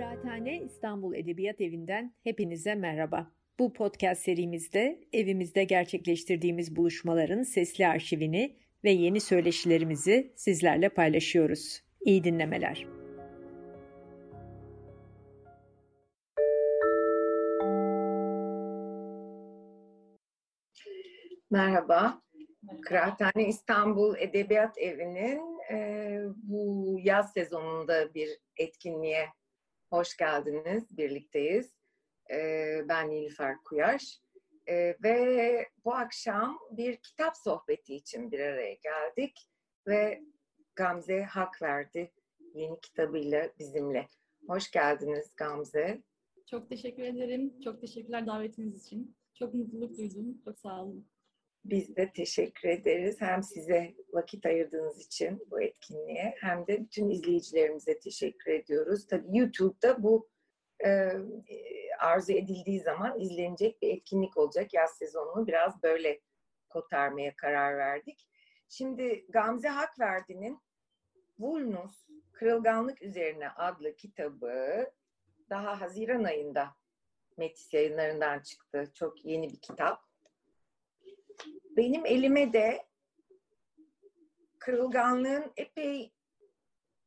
Kıraathane İstanbul Edebiyat Evi'nden hepinize merhaba. Bu podcast serimizde evimizde gerçekleştirdiğimiz buluşmaların sesli arşivini ve yeni söyleşilerimizi sizlerle paylaşıyoruz. İyi dinlemeler. Merhaba. Kıraathane İstanbul Edebiyat Evi'nin bu yaz sezonunda bir etkinliğe hoş geldiniz, birlikteyiz. Ben Nilüfer Kuyaş ve bu akşam bir kitap sohbeti için bir araya geldik ve Gamze Hakverdi yeni kitabıyla bizimle. Hoş geldiniz Gamze. Çok teşekkür ederim. Çok teşekkürler davetiniz için. Çok mutluluk duydum. Çok sağ olun. Biz de teşekkür ederiz. Hem size vakit ayırdığınız için bu etkinliğe hem de bütün izleyicilerimize teşekkür ediyoruz. Tabii YouTube'da bu arzu edildiği zaman izlenecek bir etkinlik olacak. Yaz sezonunu biraz böyle kotarmaya karar verdik. Şimdi Gamze Hakverdi'nin Vulnus Kırılganlık Üzerine adlı kitabı daha Haziran ayında Metis yayınlarından çıktı. Çok yeni bir kitap. Benim elime de kırılganlığın epey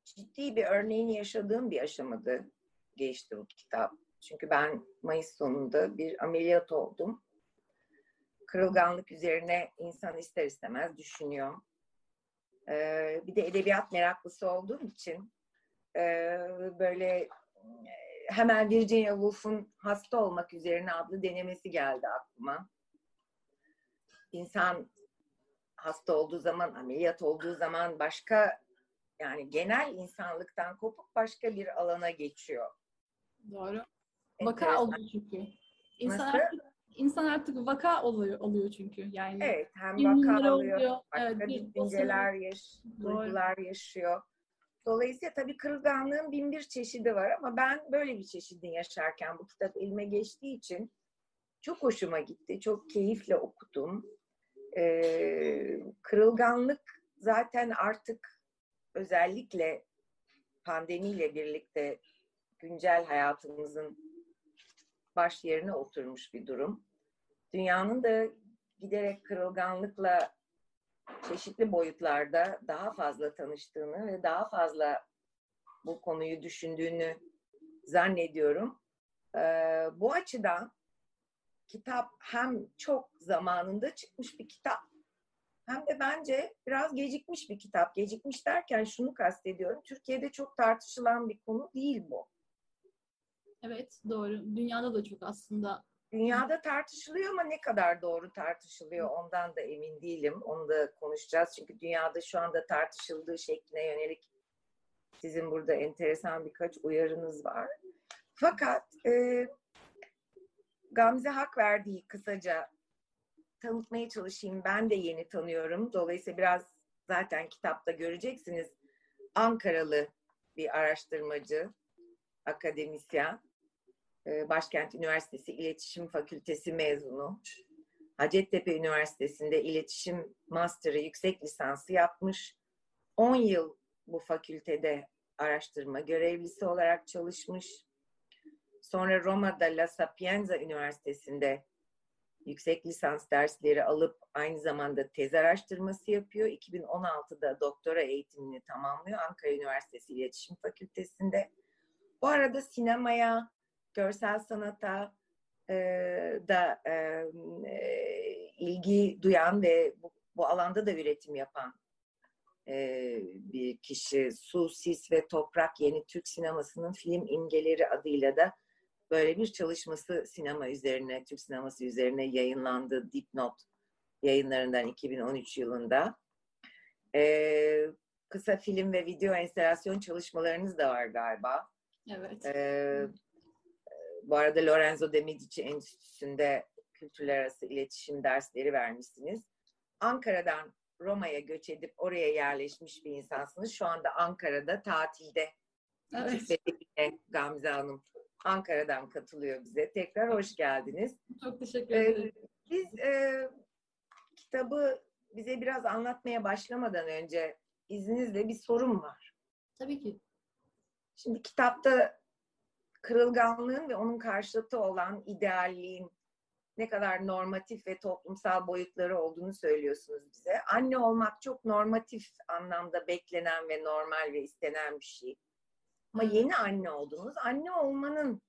ciddi bir örneğini yaşadığım bir aşamada geçti bu kitap. Çünkü ben Mayıs sonunda bir ameliyat oldum. Kırılganlık üzerine insan ister istemez düşünüyor. Bir de edebiyat meraklısı olduğum için böyle hemen Virginia Woolf'un Hasta Olmak Üzerine adlı denemesi geldi aklıma. İnsan hasta olduğu zaman, ameliyat olduğu zaman başka, yani genel insanlıktan kopup başka bir alana geçiyor. Doğru. Enteresan. Vaka oluyor çünkü. İnsan artık vaka oluyor çünkü. Yani evet, hem vaka oluyor, başka evet, düşünceler yaşıyor, duygular yaşıyor. Dolayısıyla tabii kırılganlığın bin bir çeşidi var ama ben böyle bir çeşidini yaşarken bu kitap elime geçtiği için çok hoşuma gitti, çok keyifle okudum. Kırılganlık zaten artık özellikle pandemiyle birlikte güncel hayatımızın baş yerine oturmuş bir durum. Dünyanın da giderek kırılganlıkla çeşitli boyutlarda daha fazla tanıştığını ve daha fazla bu konuyu düşündüğünü zannediyorum. Bu açıdan kitap hem çok zamanında çıkmış bir kitap hem de bence biraz gecikmiş bir kitap. Gecikmiş derken şunu kastediyorum. Türkiye'de çok tartışılan bir konu değil bu. Evet, doğru. Dünyada da çok aslında. Dünyada tartışılıyor ama ne kadar doğru tartışılıyor ondan da emin değilim. Onu da konuşacağız. Çünkü dünyada şu anda tartışıldığı şekline yönelik sizin burada enteresan birkaç uyarınız var. Fakat Gamze Hakverdi'yi kısaca tanıtmaya çalışayım. Ben de yeni tanıyorum. Dolayısıyla biraz zaten kitapta göreceksiniz. Ankaralı bir araştırmacı, akademisyen, Başkent Üniversitesi İletişim Fakültesi mezunu. Hacettepe Üniversitesi'nde İletişim Master'ı, yüksek lisansı yapmış. 10 yıl bu fakültede araştırma görevlisi olarak çalışmış. Sonra Roma'da La Sapienza Üniversitesi'nde yüksek lisans dersleri alıp aynı zamanda tez araştırması yapıyor. 2016'da doktora eğitimini tamamlıyor Ankara Üniversitesi İletişim Fakültesi'nde. Bu arada sinemaya, görsel sanata da ilgi duyan ve bu alanda da üretim yapan bir kişi. Su, Sis ve Toprak Yeni Türk Sineması'nın Film İmgeleri adıyla da böyle bir çalışması sinema üzerine, Türk sineması üzerine yayınlandı. Dipnot yayınlarından 2013 yılında. Kısa film ve video enstalasyon çalışmalarınız da var galiba. Evet. Bu arada Lorenzo de Medici Enstitüsü'nde kültürler arası iletişim dersleri vermişsiniz. Ankara'dan Roma'ya göç edip oraya yerleşmiş bir insansınız. Şu anda Ankara'da tatilde. Evet. Gamze Hanım Ankara'dan katılıyor bize. Tekrar hoş geldiniz. Çok teşekkür ederim. Biz kitabı bize biraz anlatmaya başlamadan önce izninizle bir sorum var. Tabii ki. Şimdi kitapta kırılganlığın ve onun karşıtı olan idealliğin ne kadar normatif ve toplumsal boyutları olduğunu söylüyorsunuz bize. Anne olmak çok normatif anlamda beklenen ve normal ve istenen bir şey. Ama yeni anne oldunuz. Anne olmanın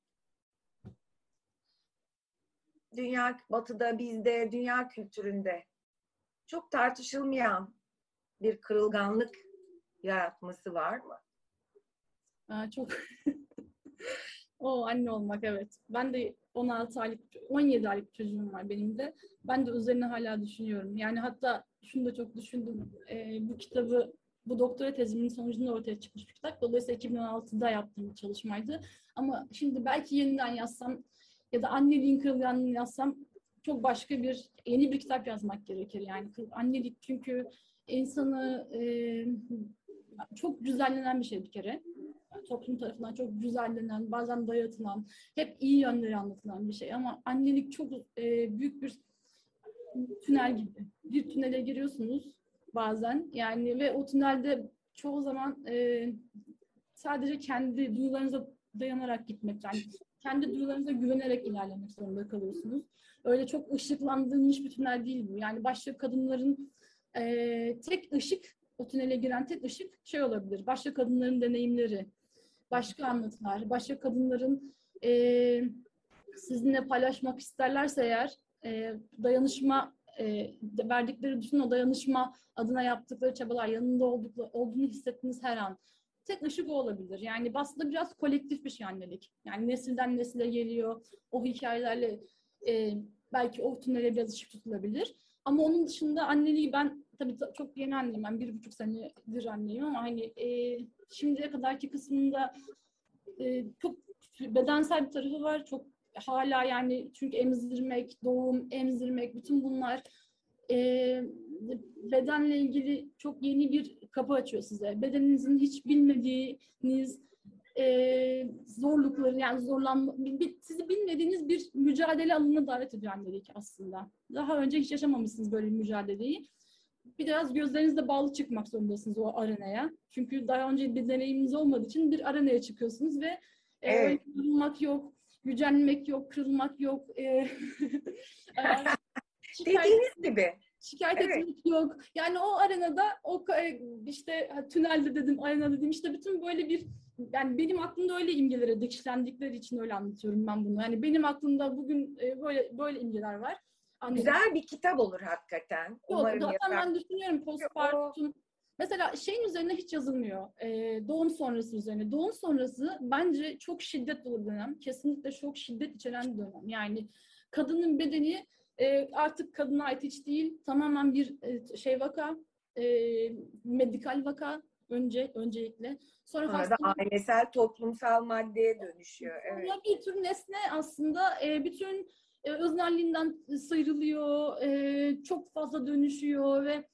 dünya batıda, bizde, dünya kültüründe çok tartışılmayan bir kırılganlık yaratması var mı? Çok. O anne olmak, evet. Ben de 16 aylık, 17 aylık çocuğum var benim de. Ben de üzerine hala düşünüyorum. Yani hatta şunu da çok düşündüm. Bu kitabı, bu doktora tezimin sonucunda ortaya çıkmış bir kitap. Dolayısıyla 2006'da yaptığım bir çalışmaydı. Ama şimdi belki yeniden yazsam ya da anneliğin kırılganlığını yazsam çok başka bir, yeni bir kitap yazmak gerekir. Yani annelik çünkü insanı çok düzenlenen bir şey bir kere. Toplum tarafından çok güzellenen, bazen dayatılan, hep iyi yönleri anlatılan bir şey. Ama annelik çok büyük bir tünel gibi. Bir tünele giriyorsunuz bazen yani ve o tünelde çoğu zaman sadece kendi duyularınıza dayanarak gitmek, yani kendi duyularınıza güvenerek ilerlemek zorunda kalıyorsunuz. Öyle çok ışıklandırılmış bir tünel değil bu. Yani başka kadınların tek ışık, o tünele giren tek ışık şey olabilir, başka kadınların deneyimleri, başka anlatılar, başka kadınların sizinle paylaşmak isterlerse eğer dayanışma, verdikleri bütün o dayanışma adına yaptıkları çabalar, yanında olduğunu hissettiğiniz her an. Tek ışık olabilir. Yani aslında biraz kolektif bir şey annelik. Yani nesilden nesile geliyor, o hikayelerle belki o tünele biraz ışık tutulabilir. Ama onun dışında anneliği ben, tabii çok yeni anneyim, ben 1,5 senedir anneyim ama hani şimdiye kadarki kısmında çok bedensel bir tarafı var. Çok hala yani çünkü emzirmek, doğum, emzirmek, bütün bunlar bedenle ilgili çok yeni bir kapı açıyor size. Bedeninizin hiç bilmediğiniz zorlukları, yani zorlanma, sizi bilmediğiniz bir mücadele alanına davet ediyor annelik aslında. Daha önce hiç yaşamamışsınız böyle bir mücadeleyi. Biraz gözlerinizle bağlı çıkmak zorundasınız o arenaya. Çünkü daha önce bir deneyiminiz olmadığı için bir arenaya çıkıyorsunuz ve evet. Kırılmak yok, gücenmek yok, kırılmak yok. Dediğiniz gibi. Şikayet etmek yok. Yani o arenada, o işte tünelde dedim, arena dedim, işte bütün böyle bir, yani benim aklımda öyle imgelere dikişlendikleri için öyle anlatıyorum ben bunu. Yani benim aklımda bugün böyle imgeler var. Anladım. Güzel bir kitap olur hakikaten. Umarım zaten ben düşünüyorum postpartum. Mesela şeyin üzerine hiç yazılmıyor. Doğum sonrası üzerine. Doğum sonrası bence çok şiddet dolu dönem. Kesinlikle çok şiddet içeren dönem. Yani kadının bedeni artık kadına ait hiç değil. Tamamen bir vaka. Medikal vaka öncelikle. Sonra ailesel, toplumsal maddeye dönüşüyor. Evet. Bir tür nesne aslında bütün öznelliğinden sıyrılıyor, çok fazla dönüşüyor ve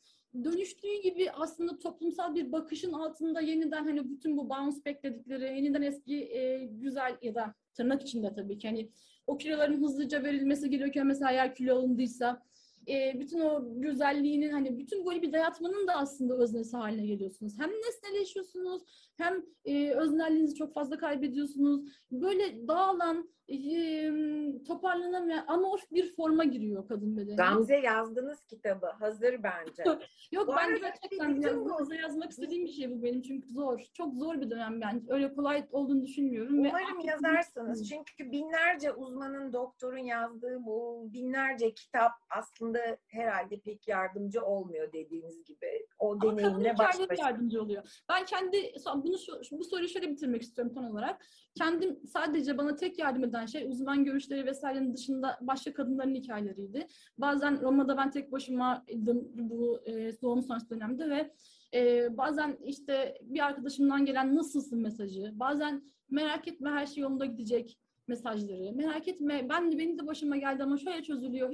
dönüştüğü gibi aslında toplumsal bir bakışın altında yeniden hani bütün bu bounce back dedikleri, yeniden eski güzel ya da tırnak içinde tabii ki hani o kiloların hızlıca verilmesi gerekiyor mesela eğer kilo alındıysa. Bütün o güzelliğinin hani bütün böyle bir dayatmanın da aslında öznesi haline geliyorsunuz. Hem nesneleşiyorsunuz hem öznelliğinizi çok fazla kaybediyorsunuz. Böyle dağılan, toparlanamayan amorf bir forma giriyor kadın bedeni. Gamze yazdınız kitabı. Hazır bence. Yok bu ben gerçekten yazmak istediğim bir şey bu benim. Çünkü zor. Çok zor bir dönem ben. Öyle kolay olduğunu düşünmüyorum. Umarım yazarsınız. Çünkü binlerce uzmanın, doktorun yazdığı bu binlerce kitap aslında herhalde pek yardımcı olmuyor dediğiniz gibi. O deneyimle başka yardımcı oluyor. Ben kendi bu soruyu şöyle bitirmek istiyorum ton olarak. Kendim sadece bana tek yardım eden şey uzman görüşleri vesairenin dışında başka kadınların hikayeleriydi. Bazen Roma'da ben tek başımaydım bu doğum sonrası dönemde ve bazen işte bir arkadaşımdan gelen nasılsın mesajı, bazen merak etme her şey yolunda gidecek mesajları, merak etme benim de başıma geldi ama şöyle çözülüyor,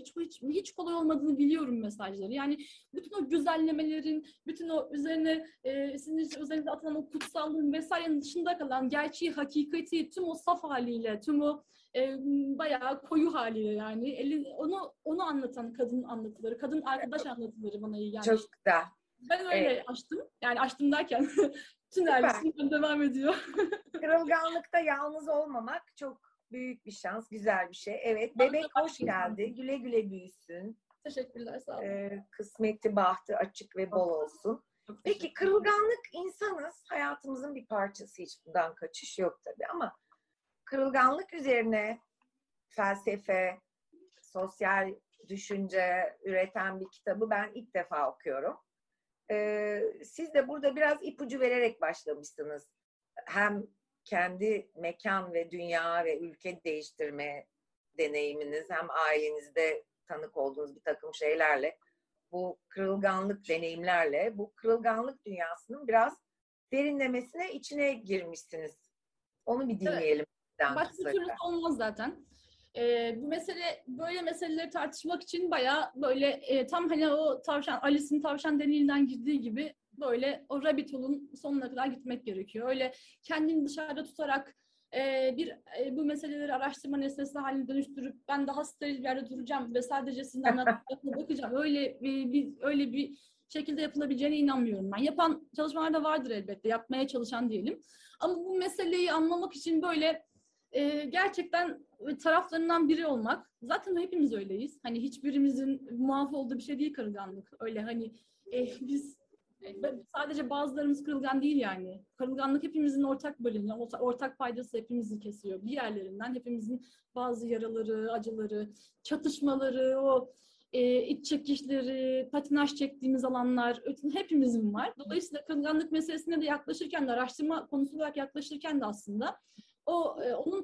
hiç kolay olmadığını biliyorum mesajları. Yani bütün o güzellemelerin, bütün o üzerine sizin üzerinde atılan o kutsallığın vesairenin dışında kalan gerçeği, hakikati, tüm o saf haliyle, tüm o bayağı koyu haliyle yani onu anlatan kadın anlatıları, kadın arkadaş anlatıları bana iyi geldi. Çok da Ben öyle açtım. Yani açtım derken tünel devam ediyor. Kırılganlıkta yalnız olmamak çok büyük bir şans, güzel bir şey. Evet, bebek hoş geldi. Güle güle büyüsün. Teşekkürler, sağ olun. Kısmeti, bahtı açık ve bol olsun. Peki kırılganlık, insanız, hayatımızın bir parçası, hiç bundan kaçış yok tabii, ama kırılganlık üzerine felsefe, sosyal düşünce üreten bir kitabı ben ilk defa okuyorum. Siz de burada biraz ipucu vererek başlamışsınız. Hem kendi mekan ve dünya ve ülke değiştirme deneyiminiz, hem ailenizde tanık olduğunuz bir takım şeylerle, bu kırılganlık deneyimlerle, bu kırılganlık dünyasının biraz derinlemesine içine girmişsiniz. Onu bir dinleyelim. Evet. Başka türlü olmaz zaten. Bu mesele, böyle meseleleri tartışmak için bayağı böyle tam hani o tavşan, Alice'in tavşan deneyinden girdiği gibi böyle o rabbit hole'un sonuna kadar gitmek gerekiyor. Öyle kendini dışarıda tutarak bu meseleleri araştırma nesnesi haline dönüştürüp ben daha steril bir yerde duracağım ve sadece sizin anlattıklarına bakacağım. Öyle bir şekilde yapılabileceğine inanmıyorum ben. Yapan çalışmalar da vardır elbette, yapmaya çalışan diyelim. Ama bu meseleyi anlamak için böyle gerçekten taraflarından biri olmak, zaten hepimiz öyleyiz. Hani hiçbirimizin muaf olduğu bir şey değil kırılganlık. Öyle hani biz sadece bazılarımız kırılgan değil yani. Kırılganlık hepimizin ortak bölümü, ortak paydası hepimizi kesiyor. Bir yerlerinden hepimizin bazı yaraları, acıları, çatışmaları, o iç çekişleri, patinaj çektiğimiz alanlar hepimizin var. Dolayısıyla kırılganlık meselesine de yaklaşırken de, araştırma konusu olarak yaklaşırken de aslında onun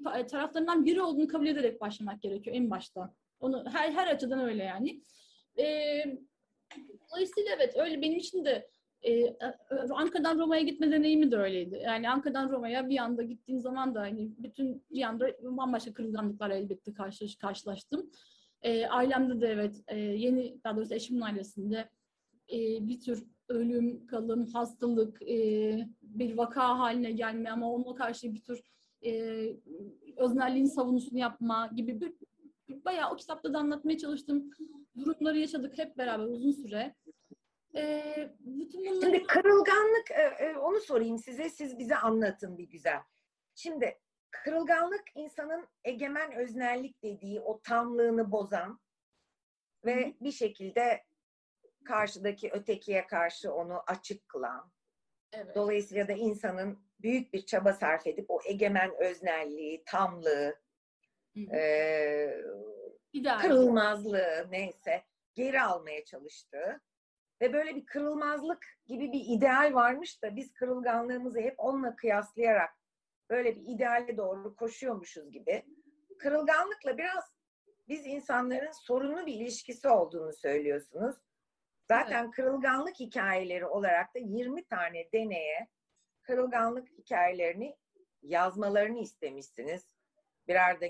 taraflarından biri olduğunu kabul ederek başlamak gerekiyor en başta. Onu her açıdan öyle yani. Dolayısıyla evet, öyle benim için de Ankara'dan Roma'ya gitme deneyimi de öyleydi. Yani Ankara'dan Roma'ya bir anda gittiğim zaman da hani bütün bir anda bambaşka kırılganlıklarla elbette karşılaştım. Ailemde de evet, daha doğrusu eşimin ailesinde bir tür ölüm, kalım, hastalık, bir vaka haline gelme ama onunla karşı bir tür öznelliğin savunusunu yapma gibi bayağı o kitapta da anlatmaya çalıştım. Durumları yaşadık hep beraber uzun süre. Şimdi kırılganlık, onu sorayım size, siz bize anlatın bir güzel. Şimdi kırılganlık insanın egemen öznellik dediği o tamlığını bozan ve bir şekilde karşıdaki ötekiye karşı onu açık kılan. Evet. Dolayısıyla da insanın büyük bir çaba sarf edip o egemen öznelliği, tamlığı, kırılmazlığı neyse geri almaya çalıştığı ve böyle bir kırılmazlık gibi bir ideal varmış da biz kırılganlığımızı hep onunla kıyaslayarak böyle bir ideale doğru koşuyormuşuz gibi. Kırılganlıkla biraz biz insanların sorunlu bir ilişkisi olduğunu söylüyorsunuz. Zaten evet, kırılganlık hikayeleri olarak da 20 tane deneye kırılganlık hikayelerini yazmalarını istemişsiniz. Birer de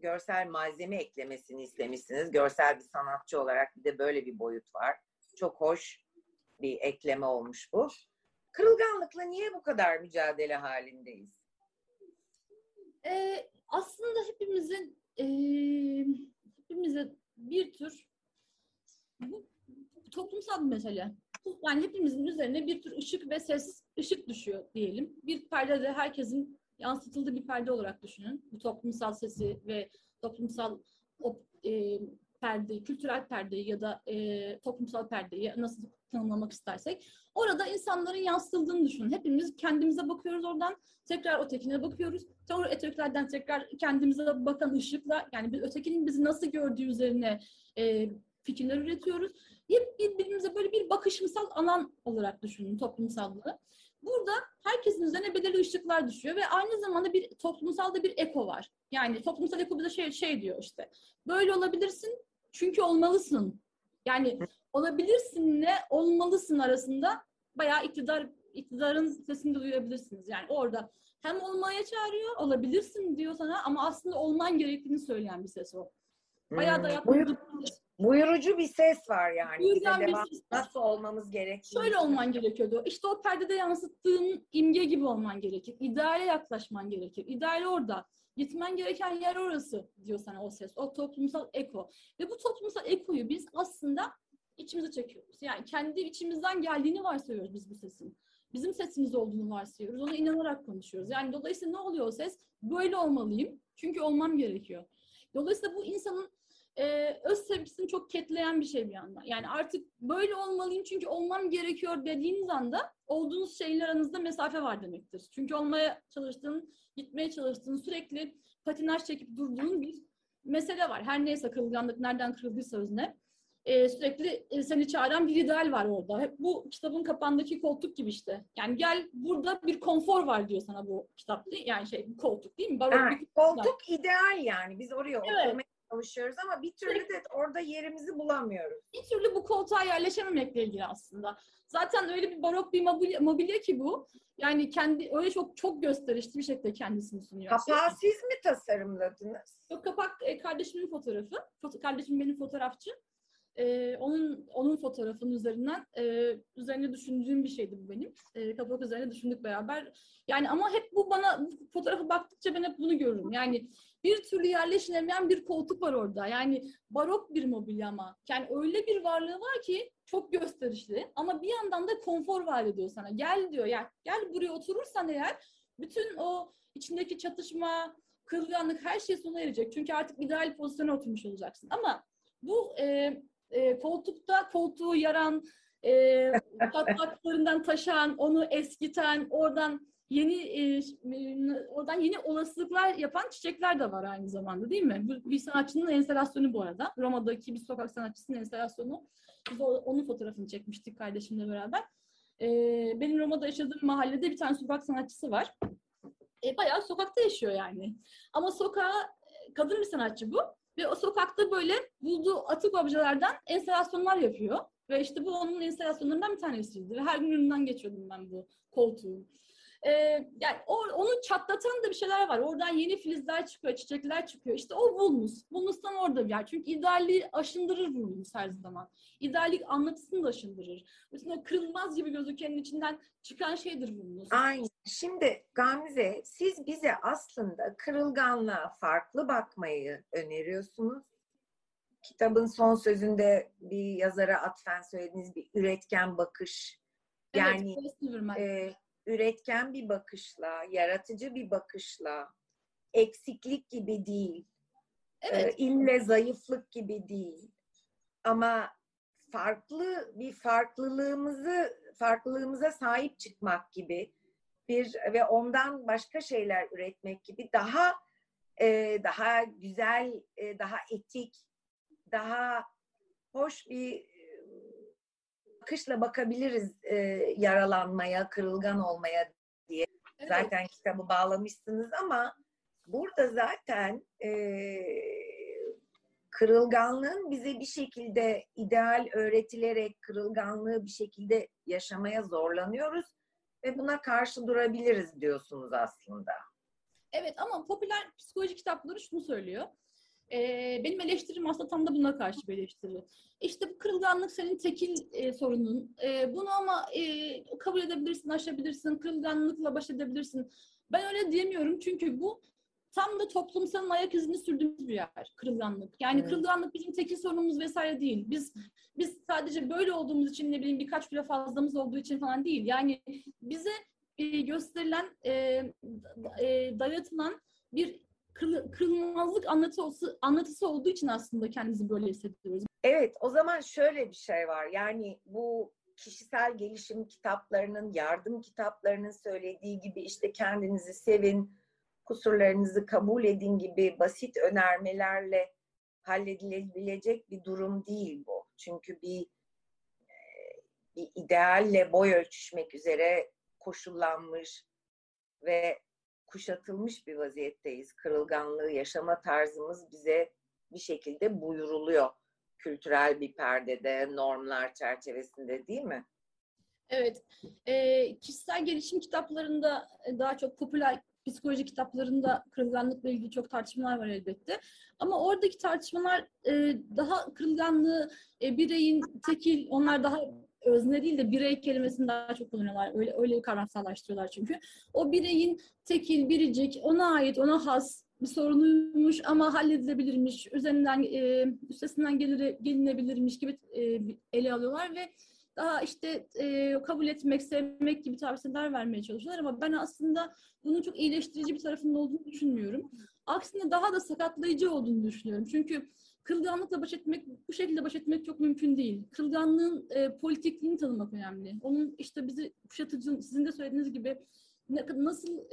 görsel malzeme eklemesini istemişsiniz. Görsel bir sanatçı olarak bir de böyle bir boyut var. Çok hoş bir ekleme olmuş bu. Kırılganlıkla niye bu kadar mücadele halindeyiz? Aslında hepimizin hepimize bir tür bu toplumsal bir mesele. Yani hepimizin üzerine bir tür ışık ve ses, ışık düşüyor diyelim. Bir perdede, herkesin yansıtıldığı bir perde olarak düşünün. Bu toplumsal sesi ve toplumsal perdeyi, kültürel perdeyi ya da toplumsal perdeyi nasıl tanımlamak istersek. Orada insanların yansıtıldığını düşünün. Hepimiz kendimize bakıyoruz oradan. Tekrar ötekine bakıyoruz. Sonra ötekilerden tekrar kendimize bakan ışıkla, yani ötekinin bizi nasıl gördüğü üzerine fikirler üretiyoruz. Hep birbirimize böyle bir bakışımsal alan olarak düşünün toplumsallığı. Burada herkesin üzerine belirli ışıklar düşüyor ve aynı zamanda bir toplumsal da bir eko var. Yani toplumsal eko bize şey diyor işte. Böyle olabilirsin çünkü olmalısın. Yani olabilirsinle olmalısın arasında bayağı iktidarın sesini duyabilirsiniz. Yani orada hem olmaya çağırıyor, olabilirsin diyor sana ama aslında olman gerektiğini söyleyen bir ses o. Bayağı da buyurucu bir ses var yani. Nasıl olmamız gerekiyor? Şöyle olman gerekiyordu. İşte o perdede yansıttığın imge gibi olman gerekir. İdeale yaklaşman gerekir. İdeal orada. Gitmen gereken yer orası diyor sana o ses. O toplumsal eko. Ve bu toplumsal ekoyu biz aslında içimize çekiyoruz. Yani kendi içimizden geldiğini varsayıyoruz biz bu sesin. Bizim sesimiz olduğunu varsayıyoruz. Ona inanarak konuşuyoruz. Yani dolayısıyla ne oluyor o ses? Böyle olmalıyım. Çünkü olmam gerekiyor. Dolayısıyla bu insanın öz sevgisini çok ketleyen bir şey bir yandan. Yani artık böyle olmalıyım çünkü olmam gerekiyor dediğiniz anda olduğunuz şeyin aranızda mesafe var demektir. Çünkü olmaya çalıştığın, gitmeye çalıştığın, sürekli patinaj çekip durduğun bir mesele var. Her neyse kırılganlık, nereden kırıldıysa özne. Sürekli seni çağıran bir ideal var orada. Hep bu kitabın kapağındaki koltuk gibi işte. Yani gel burada bir konfor var diyor sana bu kitap. Yani şey koltuk değil mi? Evet, koltuk ideal yani. Biz oraya oturmaya çalışıyoruz ama bir türlü de orada yerimizi bulamıyoruz. Bir türlü bu koltuğa yerleşememekle ilgili aslında. Zaten öyle bir barok bir mobilya ki bu. Yani kendi öyle çok gösterişli bir şekilde kendisini sunuyor. Kapağı siz mi tasarımladınız? Yok, kapak kardeşimin fotoğrafı. Kardeşim benim fotoğrafçı. Onun fotoğrafının üzerinden üzerine düşündüğüm bir şeydi bu benim. Kapak üzerine düşündük beraber. Yani ama hep bu bana bu fotoğrafa baktıkça ben hep bunu görürüm. Yani bir türlü yerleşinemeyen bir koltuk var orada. Yani barok bir mobilya ama. Yani öyle bir varlığı var ki çok gösterişli ama bir yandan da konfor vaat ediyor sana. Gel diyor. Yani gel buraya oturursan eğer bütün o içindeki çatışma, kırılganlık her şey sona erecek. Çünkü artık ideal pozisyona oturmuş olacaksın. Ama bu koltukta koltuğu yaran, tatlaklarından taşan, onu eskiten, oradan yeni olasılıklar yapan çiçekler de var aynı zamanda değil mi? Bir sanatçının enstalasyonu bu arada. Roma'daki bir sokak sanatçısının enstalasyonu. Biz onun fotoğrafını çekmiştik kardeşimle beraber. Benim Roma'da yaşadığım mahallede bir tane sokak sanatçısı var. Bayağı sokakta yaşıyor yani. Ama kadın bir sanatçı bu. Ve o sokakta böyle bulduğu atık objelerden enstalasyonlar yapıyor. Ve işte bu onun enstalasyonlarından bir tanesiydi. Ve her gün önünden geçiyordum ben bu koltuğun. Yani onu çatlatan da bir şeyler var. Oradan yeni filizler çıkıyor, çiçekler çıkıyor. İşte o Vulnus. Vulnus'tan orada bir yer. Çünkü idealliği aşındırır Vulnus her zaman. İdeallik anlatısını da aşındırır. Bütün o kırılmaz gibi gözükenin içinden çıkan şeydir Vulnus. Aynen. Şimdi Gamze, siz bize aslında kırılganlığa farklı bakmayı öneriyorsunuz. Kitabın son sözünde bir yazara atfen söylediğiniz bir üretken bakış. Yani evet, üretken bir bakışla, yaratıcı bir bakışla, eksiklik gibi değil, evet, ille zayıflık gibi değil. Ama farklı bir farklılığımıza sahip çıkmak gibi bir ve ondan başka şeyler üretmek gibi daha güzel, daha etik, daha hoş bir bakışla bakabiliriz yaralanmaya, kırılgan olmaya diye. Evet. Zaten kitabı bağlamışsınız ama burada zaten kırılganlığın bize bir şekilde ideal öğretilerek kırılganlığı bir şekilde yaşamaya zorlanıyoruz ve buna karşı durabiliriz diyorsunuz aslında. Evet ama popüler psikoloji kitapları şunu söylüyor. Benim eleştirim aslında tam da buna karşı bir eleştiri. İşte bu kırılganlık senin tekil sorunun. Bunu ama kabul edebilirsin, aşabilirsin, kırılganlıkla baş edebilirsin. Ben öyle diyemiyorum çünkü bu tam da toplumsal ayak izini sürdüğümüz bir yer kırılganlık. Yani evet, kırılganlık bizim tekil sorunumuz vesaire değil. Biz sadece böyle olduğumuz için ne bileyim birkaç kilo fazlamız olduğu için falan değil. Yani bize gösterilen, dayatılan bir kırılmazlık anlatısı olduğu için aslında kendimizi böyle hissediyoruz. Evet, o zaman şöyle bir şey var. Yani bu kişisel gelişim kitaplarının, yardım kitaplarının söylediği gibi işte kendinizi sevin, kusurlarınızı kabul edin gibi basit önermelerle halledilebilecek bir durum değil bu. Çünkü bir idealle boy ölçüşmek üzere koşullanmış ve kuşatılmış bir vaziyetteyiz. Kırılganlığı yaşama tarzımız bize bir şekilde buyuruluyor. Kültürel bir perdede, normlar çerçevesinde değil mi? Evet. Kişisel gelişim kitaplarında, daha çok popüler psikoloji kitaplarında kırılganlıkla ilgili çok tartışmalar var elbette. Ama oradaki tartışmalar daha kırılganlığı bireyin tekil, onlar daha özne değil de birey kelimesini daha çok kullanıyorlar. Öyle kavramsallaştırıyorlar çünkü. O bireyin tekil, biricik, ona ait, ona has bir sorunuymuş ama halledilebilirmiş, üzerinden, üstesinden gelinebilirmiş gibi ele alıyorlar ve daha işte kabul etmek, sevmek gibi tavsiyeler vermeye çalışıyorlar ama ben aslında bunun çok iyileştirici bir tarafının olduğunu düşünmüyorum. Aksine daha da sakatlayıcı olduğunu düşünüyorum. Çünkü kırılganlıkla baş etmek, bu şekilde baş etmek çok mümkün değil. Kırılganlığın politikliğini tanımak önemli. Onun işte bizi kuşatıcı, sizin de söylediğiniz gibi nasıl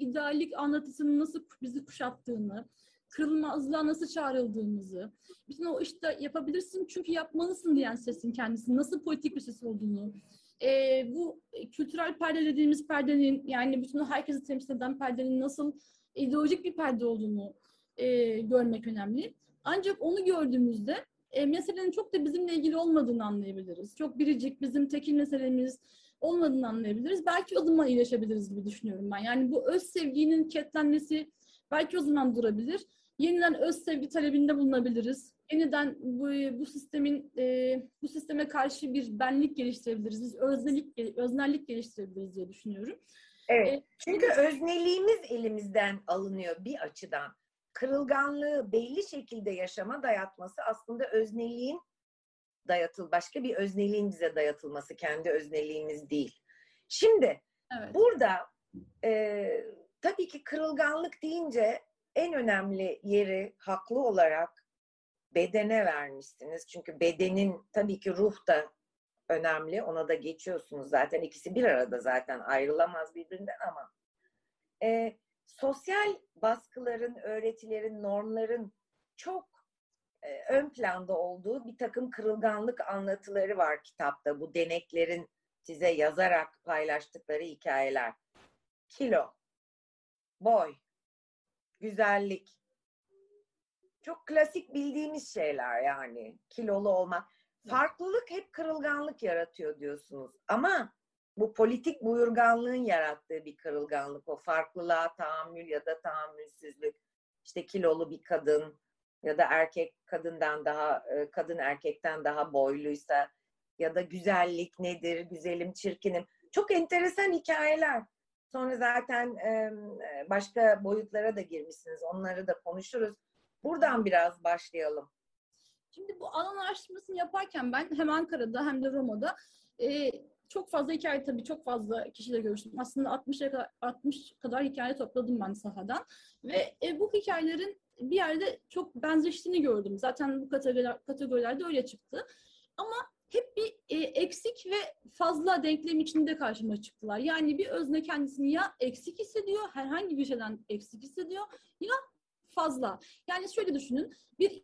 ideallik anlatısının nasıl bizi kuşattığını, kırılmazlığa nasıl çağrıldığımızı, bütün o işte yapabilirsin çünkü yapmalısın diyen sesin kendisi, nasıl politik bir ses olduğunu, bu kültürel perde dediğimiz perdenin, yani bütün herkesi temsil eden perdenin nasıl ideolojik bir perde olduğunu görmek önemli. Ancak onu gördüğümüzde meselenin çok da bizimle ilgili olmadığını anlayabiliriz. Çok biricik, bizim tekil meselemiz olmadığını anlayabiliriz. Belki o zaman iyileşebiliriz gibi düşünüyorum ben. Yani bu öz sevginin ketlenmesi belki o zaman durabilir. Yeniden öz sevgi talebinde bulunabiliriz. Yeniden bu sisteme karşı bir benlik geliştirebiliriz. Biz öznelik geliştirebiliriz diye düşünüyorum. Evet. Çünkü özneliğimiz elimizden alınıyor bir açıdan. Kırılganlığı belli şekilde yaşama dayatması aslında özneliğin başka bir özneliğin bize dayatılması, kendi özneliğimiz değil. Şimdi evet. Burada tabii ki kırılganlık deyince en önemli yeri haklı olarak bedene vermişsiniz. Çünkü bedenin tabii ki ruh da önemli. Ona da geçiyorsunuz zaten. İkisi bir arada zaten ayrılamaz birbirinden ama sosyal baskıların, öğretilerin, normların çok ön planda olduğu bir takım kırılganlık anlatıları var kitapta. Bu deneklerin size yazarak paylaştıkları hikayeler. Kilo, boy, güzellik. Çok klasik bildiğimiz şeyler yani. Kilolu olmak. Farklılık hep kırılganlık yaratıyor diyorsunuz. Ama bu politik buyurganlığın yarattığı bir kırılganlık. O farklılığa tahammül ya da tahammülsüzlük. İşte kilolu bir kadın ya da kadın erkekten daha boyluysa ya da güzellik nedir, güzelim, çirkinim. Çok enteresan hikayeler. Sonra zaten başka boyutlara da girmişsiniz. Onları da konuşuruz. Buradan biraz başlayalım. Şimdi bu alan araştırmasını yaparken ben hem Ankara'da hem de Roma'da çok fazla hikaye, tabii çok fazla kişiyle görüştüm. Aslında 60 kadar hikaye topladım ben sahadan. Ve bu hikayelerin bir yerde çok benzeştiğini gördüm. Zaten bu kategorilerde öyle çıktı. Ama hep bir eksik ve fazla denklem içinde karşıma çıktılar. Yani bir özne kendisini ya eksik hissediyor, herhangi bir şeyden eksik hissediyor ya fazla. Yani şöyle düşünün, bir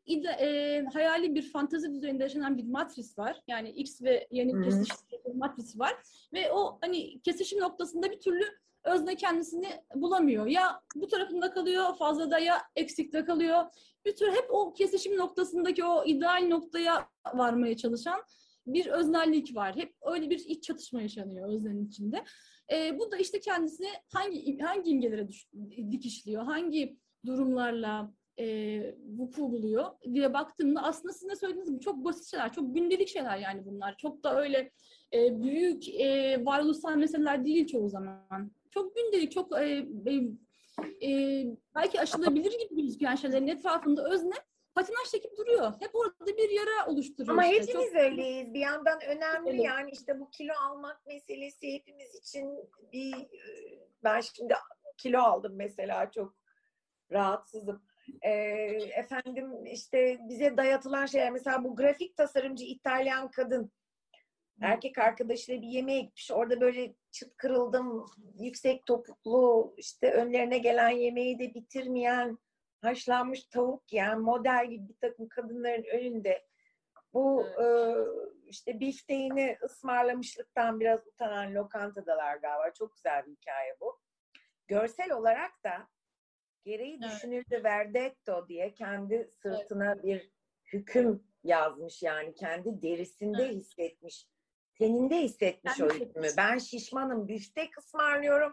hayali bir fantazi düzeyinde yaşanan bir matris var. Yani X ve Y'nin kesiştiği bir matris var. Ve o hani kesişim noktasında bir türlü özne kendisini bulamıyor. Ya bu tarafında kalıyor fazla da ya eksikte kalıyor. Bir tür hep o kesişim noktasındaki o ideal noktaya varmaya çalışan bir öznellik var. Hep öyle bir iç çatışma yaşanıyor öznenin içinde. Bu da işte kendisini hangi imgelere dikişliyor, hangi durumlarla vuku buluyor diye baktığımda aslında sizin de söylediğiniz gibi çok basit şeyler, çok gündelik şeyler yani bunlar. Çok da öyle büyük varoluşsal meseleler değil çoğu zaman. Çok gündelik, çok belki aşılabilir gibi gözüken şeylerin etrafında özne patinaj çekip duruyor. Hep orada bir yara oluşturuyor. Ama işte hepimiz öyleyiz. Bir yandan önemli öyle. Yani işte bu kilo almak meselesi hepimiz için ben şimdi kilo aldım mesela, çok rahatsızım. Efendim işte bize dayatılan şeyler, mesela bu grafik tasarımcı İtalyan kadın erkek arkadaşıyla bir yemeğe gitmiş. Orada böyle çıt kırıldım, yüksek topuklu, işte önlerine gelen yemeği de bitirmeyen, haşlanmış tavuk yiyen model gibi bir takım kadınların önünde bu işte bifteğini ısmarlamışlıktan biraz utanan lokantadalar galiba. Çok güzel bir hikaye bu. Görsel olarak da gereği düşünüldü verdetto diye kendi sırtına bir hüküm yazmış, yani kendi derisinde hissetmiş. Teninde hissetmiş o hükmü. Ben şişmanım, büftek ısmarlıyorum.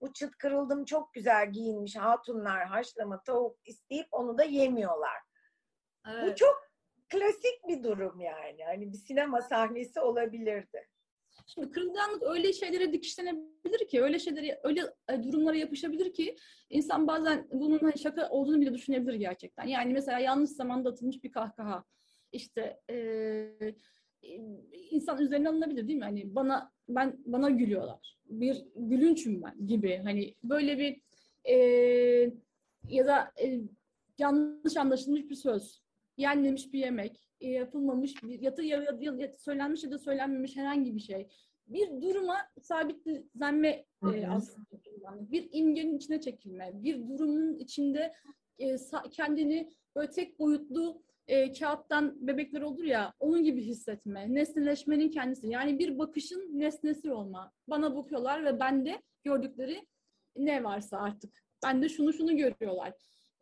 Bu çıt kırıldım, çok güzel giyinmiş hatunlar haşlama tavuk isteyip onu da yemiyorlar. Evet. Bu çok klasik bir durum yani. Hani bir sinema sahnesi olabilirdi. Şimdi kırılganlık öyle şeylere dikişlenebilir ki, öyle şeylere, öyle durumlara yapışabilir ki insan bazen bunun şaka olduğunu bile düşünebilir gerçekten. Yani mesela yanlış zamanda atılmış bir kahkaha. İşte insan üzerine alınabilir değil mi? Hani bana gülüyorlar. Bir gülünçüm ben gibi. Hani böyle bir ya da yanlış anlaşılmış bir söz, yenmemiş bir yemek, yapılmamış, söylenmiş ya da söylenmemiş herhangi bir şey. Bir duruma sabitlenme aslında. Bir imgenin içine çekilme, bir durumun içinde kendini böyle tek boyutlu kağıttan bebekler olur ya, onun gibi hissetme, nesneleşmenin kendisi. Yani bir bakışın nesnesi olma. Bana bakıyorlar ve bende gördükleri ne varsa artık. Bende şunu görüyorlar.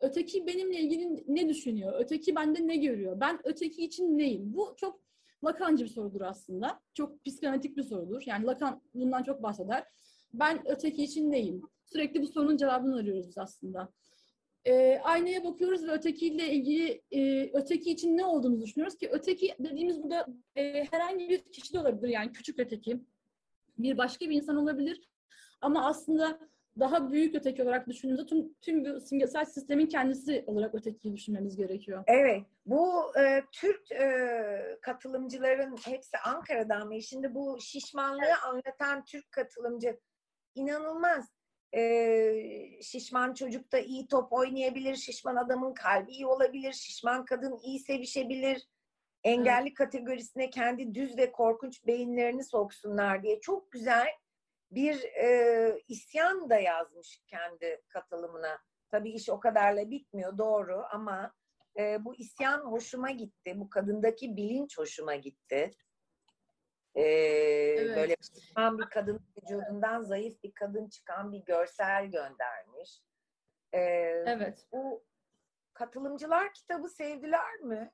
Öteki benimle ilgili ne düşünüyor? Öteki bende ne görüyor? Ben öteki için neyim? Bu çok Lacancı bir sorudur aslında. Çok psikanalitik bir sorudur. Yani Lacan bundan çok bahseder. Ben öteki için neyim? Sürekli bu sorunun cevabını arıyoruz biz aslında. Aynaya bakıyoruz ve ötekiyle ilgili öteki için ne olduğumuzu düşünüyoruz ki öteki dediğimiz burada herhangi bir kişi de olabilir. Yani küçük öteki. Bir başka bir insan olabilir. Ama aslında daha büyük öteki olarak düşündüğümüzde tüm bu simgesel sistemin kendisi olarak ötekiyi düşünmemiz gerekiyor. Evet, bu Türk katılımcıların hepsi Ankara'dan ve şimdi bu şişmanlığı anlatan Türk katılımcı inanılmaz. Şişman çocuk da iyi top oynayabilir, şişman adamın kalbi iyi olabilir, şişman kadın iyi sevişebilir. Engelli kategorisine kendi düz ve korkunç beyinlerini soksunlar diye çok güzel bir isyan da yazmış kendi katılımına. Tabii iş o kadarla bitmiyor, doğru, ama bu isyan hoşuma gitti. Bu kadındaki bilinç hoşuma gitti. Evet. Böyle çıkan bir kadın vücudundan zayıf bir kadın çıkan bir görsel göndermiş. Evet. Bu katılımcılar kitabı sevdiler mi?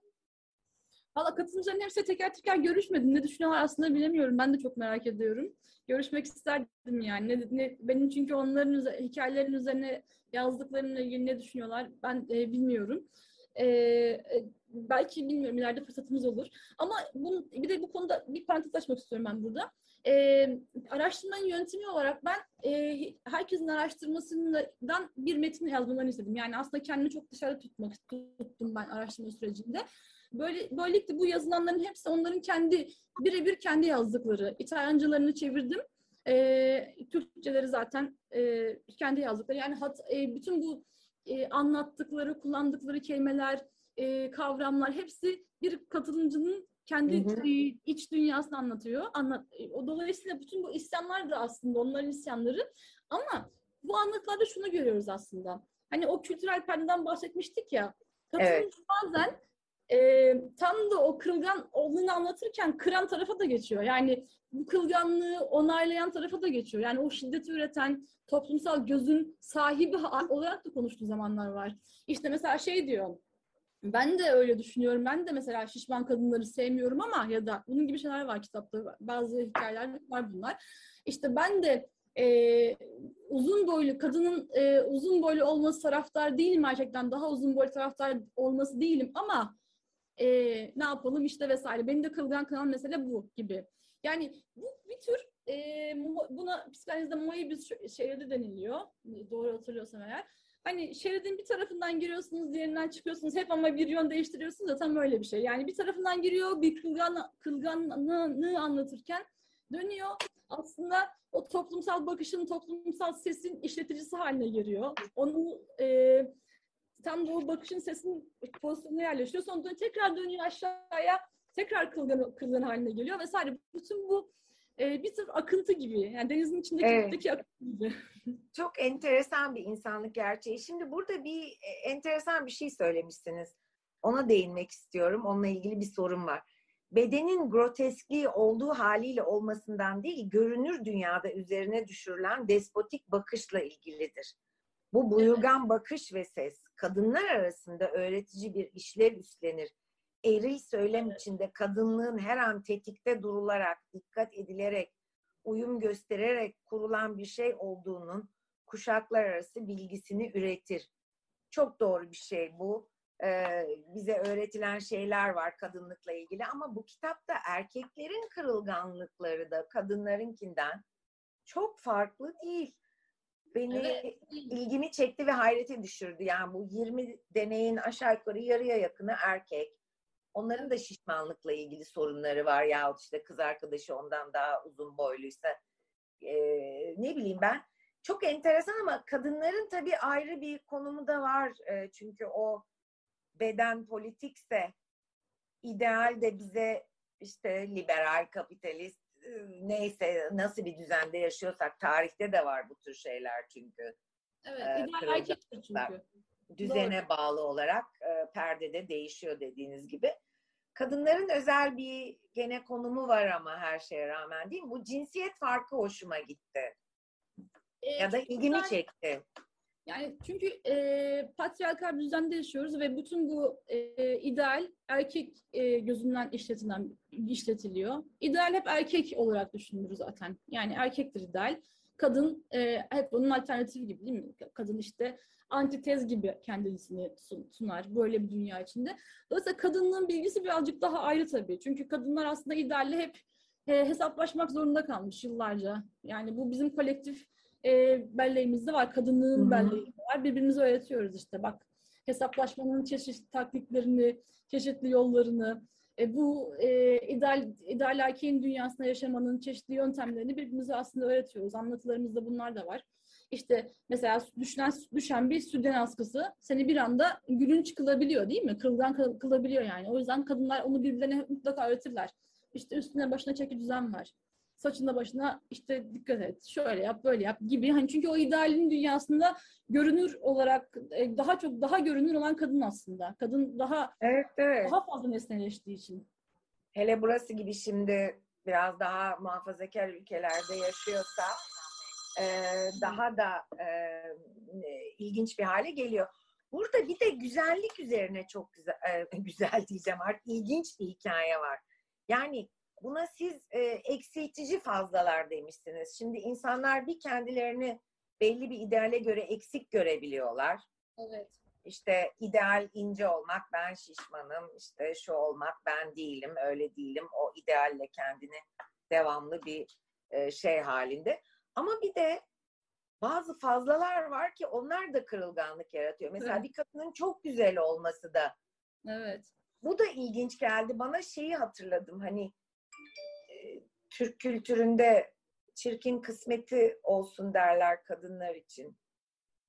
Valla katılımcıların hepsi teker teker görüşmedim. Ne düşünüyorlar aslında bilemiyorum. Ben de çok merak ediyorum. Görüşmek isterdim yani. Benim çünkü onların hikayelerin üzerine yazdıklarımla ilgili ne düşünüyorlar ben bilmiyorum. Belki bilmiyorum ileride fırsatımız olur. Ama bir de bu konuda bir parantez açmak istiyorum ben burada. Araştırmanın yöntemi olarak ben herkesin araştırmasından bir metin yazmalarını istedim. Yani aslında kendimi çok dışarıda tuttum ben araştırma sürecinde. Böylelikle bu yazılanların hepsi onların birebir kendi yazdıkları. İtalyancalarını çevirdim. Türkçeleri zaten kendi yazdıkları. Yani bütün bu anlattıkları, kullandıkları kelimeler, kavramlar hepsi bir katılımcının kendi iç dünyasını anlatıyor. Dolayısıyla bütün bu isyanlar da aslında onların isyanları. Ama bu anlatılarda şunu görüyoruz aslında. Hani o kültürel perdeden bahsetmiştik ya. Katılımcı bazen tam da o kırılgan olduğunu anlatırken kıran tarafa da geçiyor. Yani bu kırılganlığı onaylayan tarafa da geçiyor. Yani o şiddeti üreten toplumsal gözün sahibi olarak da konuştuğu zamanlar var. İşte mesela diyor, ben de öyle düşünüyorum, ben de mesela şişman kadınları sevmiyorum ama ya da bunun gibi şeyler var kitapta, bazı hikayelerde var bunlar. İşte ben de uzun boylu kadının uzun boylu olması taraftar değilim, erkekten daha uzun boylu taraftar olması değilim ama ne yapalım işte vesaire. Beni de kırılgan kılan mesele bu gibi. Yani bu bir tür buna psikanalizde moebius şeridi deniliyor. Doğru hatırlıyorsam eğer. Hani şeridin bir tarafından giriyorsunuz, diğerinden çıkıyorsunuz. Hep ama bir yön değiştiriyorsunuz da tam öyle bir şey. Yani bir tarafından giriyor, bir kırılganlığı anlatırken dönüyor. Aslında o toplumsal bakışın, toplumsal sesin işleticisi haline geliyor. Onu tam da o bakışın, sesin pozisyonuna yerleşiyor. Sonra tekrar dönüyor aşağıya, tekrar kırılgan haline geliyor vesaire. Bütün bu bir tür akıntı gibi. Yani denizin içindeki akıntı gibi. Çok enteresan bir insanlık gerçeği. Şimdi burada bir enteresan bir şey söylemişsiniz. Ona değinmek istiyorum. Onunla ilgili bir sorun var. Bedenin groteskliği olduğu haliyle olmasından değil, görünür dünyada üzerine düşürülen despotik bakışla ilgilidir. Bu buyurgan bakış ve ses kadınlar arasında öğretici bir işlev üstlenir. Eril söylem içinde kadınlığın her an tetikte durularak, dikkat edilerek, uyum göstererek kurulan bir şey olduğunun kuşaklar arası bilgisini üretir. Çok doğru bir şey bu. bize öğretilen şeyler var kadınlıkla ilgili, ama bu kitapta erkeklerin kırılganlıkları da kadınlarınkinden çok farklı değil. Beni ilgimi çekti ve hayrete düşürdü. Yani bu 20 deneyin aşağı yukarı yarıya yakını erkek. Onların da şişmanlıkla ilgili sorunları var, yahut işte kız arkadaşı ondan daha uzun boyluysa ne bileyim ben. Çok enteresan, ama kadınların tabii ayrı bir konumu da var. Çünkü o beden politikse, ideal de bize işte liberal, kapitalist, neyse nasıl bir düzende yaşıyorsak, tarihte de var bu tür şeyler çünkü. Evet, ideal erkektir çünkü. Düzene doğru. Bağlı olarak perdede değişiyor dediğiniz gibi. Kadınların özel bir gene konumu var ama her şeye rağmen, değil mi? Bu cinsiyet farkı hoşuma gitti. Ya da ilgimi çekti. Yani çünkü patriarkal bir düzende yaşıyoruz ve bütün bu ideal erkek gözünden işletiliyor. İdeal hep erkek olarak düşünülür zaten. Yani erkektir ideal. Kadın hep bunun alternatifi gibi, değil mi? Kadın işte antitez gibi kendisini sunar böyle bir dünya içinde. Dolayısıyla kadının bilgisi birazcık daha ayrı tabii. Çünkü kadınlar aslında idealle hep hesaplaşmak zorunda kalmış yıllarca. Yani bu bizim kolektif belleğimizde var. Kadınlığın belleğimizde var. Birbirimize öğretiyoruz işte. Bak, hesaplaşmanın çeşitli taktiklerini, çeşitli yollarını, bu ideal erkeğin dünyasında yaşamanın çeşitli yöntemlerini birbirimize aslında öğretiyoruz. Anlatılarımızda bunlar da var. İşte mesela düşen bir sütyen askısı seni bir anda gülünç kılabiliyor, değil mi? Kırılgan kılabiliyor yani. O yüzden kadınlar onu birbirlerine mutlaka öğretirler. İşte üstüne başına çeki düzen var. Saçına başına işte dikkat et, şöyle yap, böyle yap gibi. Hani çünkü o idealin dünyasında görünür olarak daha çok, daha görünür olan kadın aslında. Kadın daha daha fazla nesneleştiği için. Hele burası gibi şimdi biraz daha muhafazakar ülkelerde yaşıyorsa daha da ilginç bir hale geliyor. Burada bir de güzellik üzerine çok güzel diyeceğim artık, ilginç bir hikaye var. Yani buna siz eksiltici fazlalar demişsiniz. Şimdi insanlar bir kendilerini belli bir ideale göre eksik görebiliyorlar. Evet. İşte ideal ince olmak, ben şişmanım, işte şu olmak, ben değilim, öyle değilim. O idealle kendini devamlı bir şey halinde. Ama bir de bazı fazlalar var ki onlar da kırılganlık yaratıyor. Mesela bir kadının çok güzel olması da. Evet. Bu da ilginç geldi. Bana şeyi hatırladım, hani Türk kültüründe çirkin kısmeti olsun derler kadınlar için.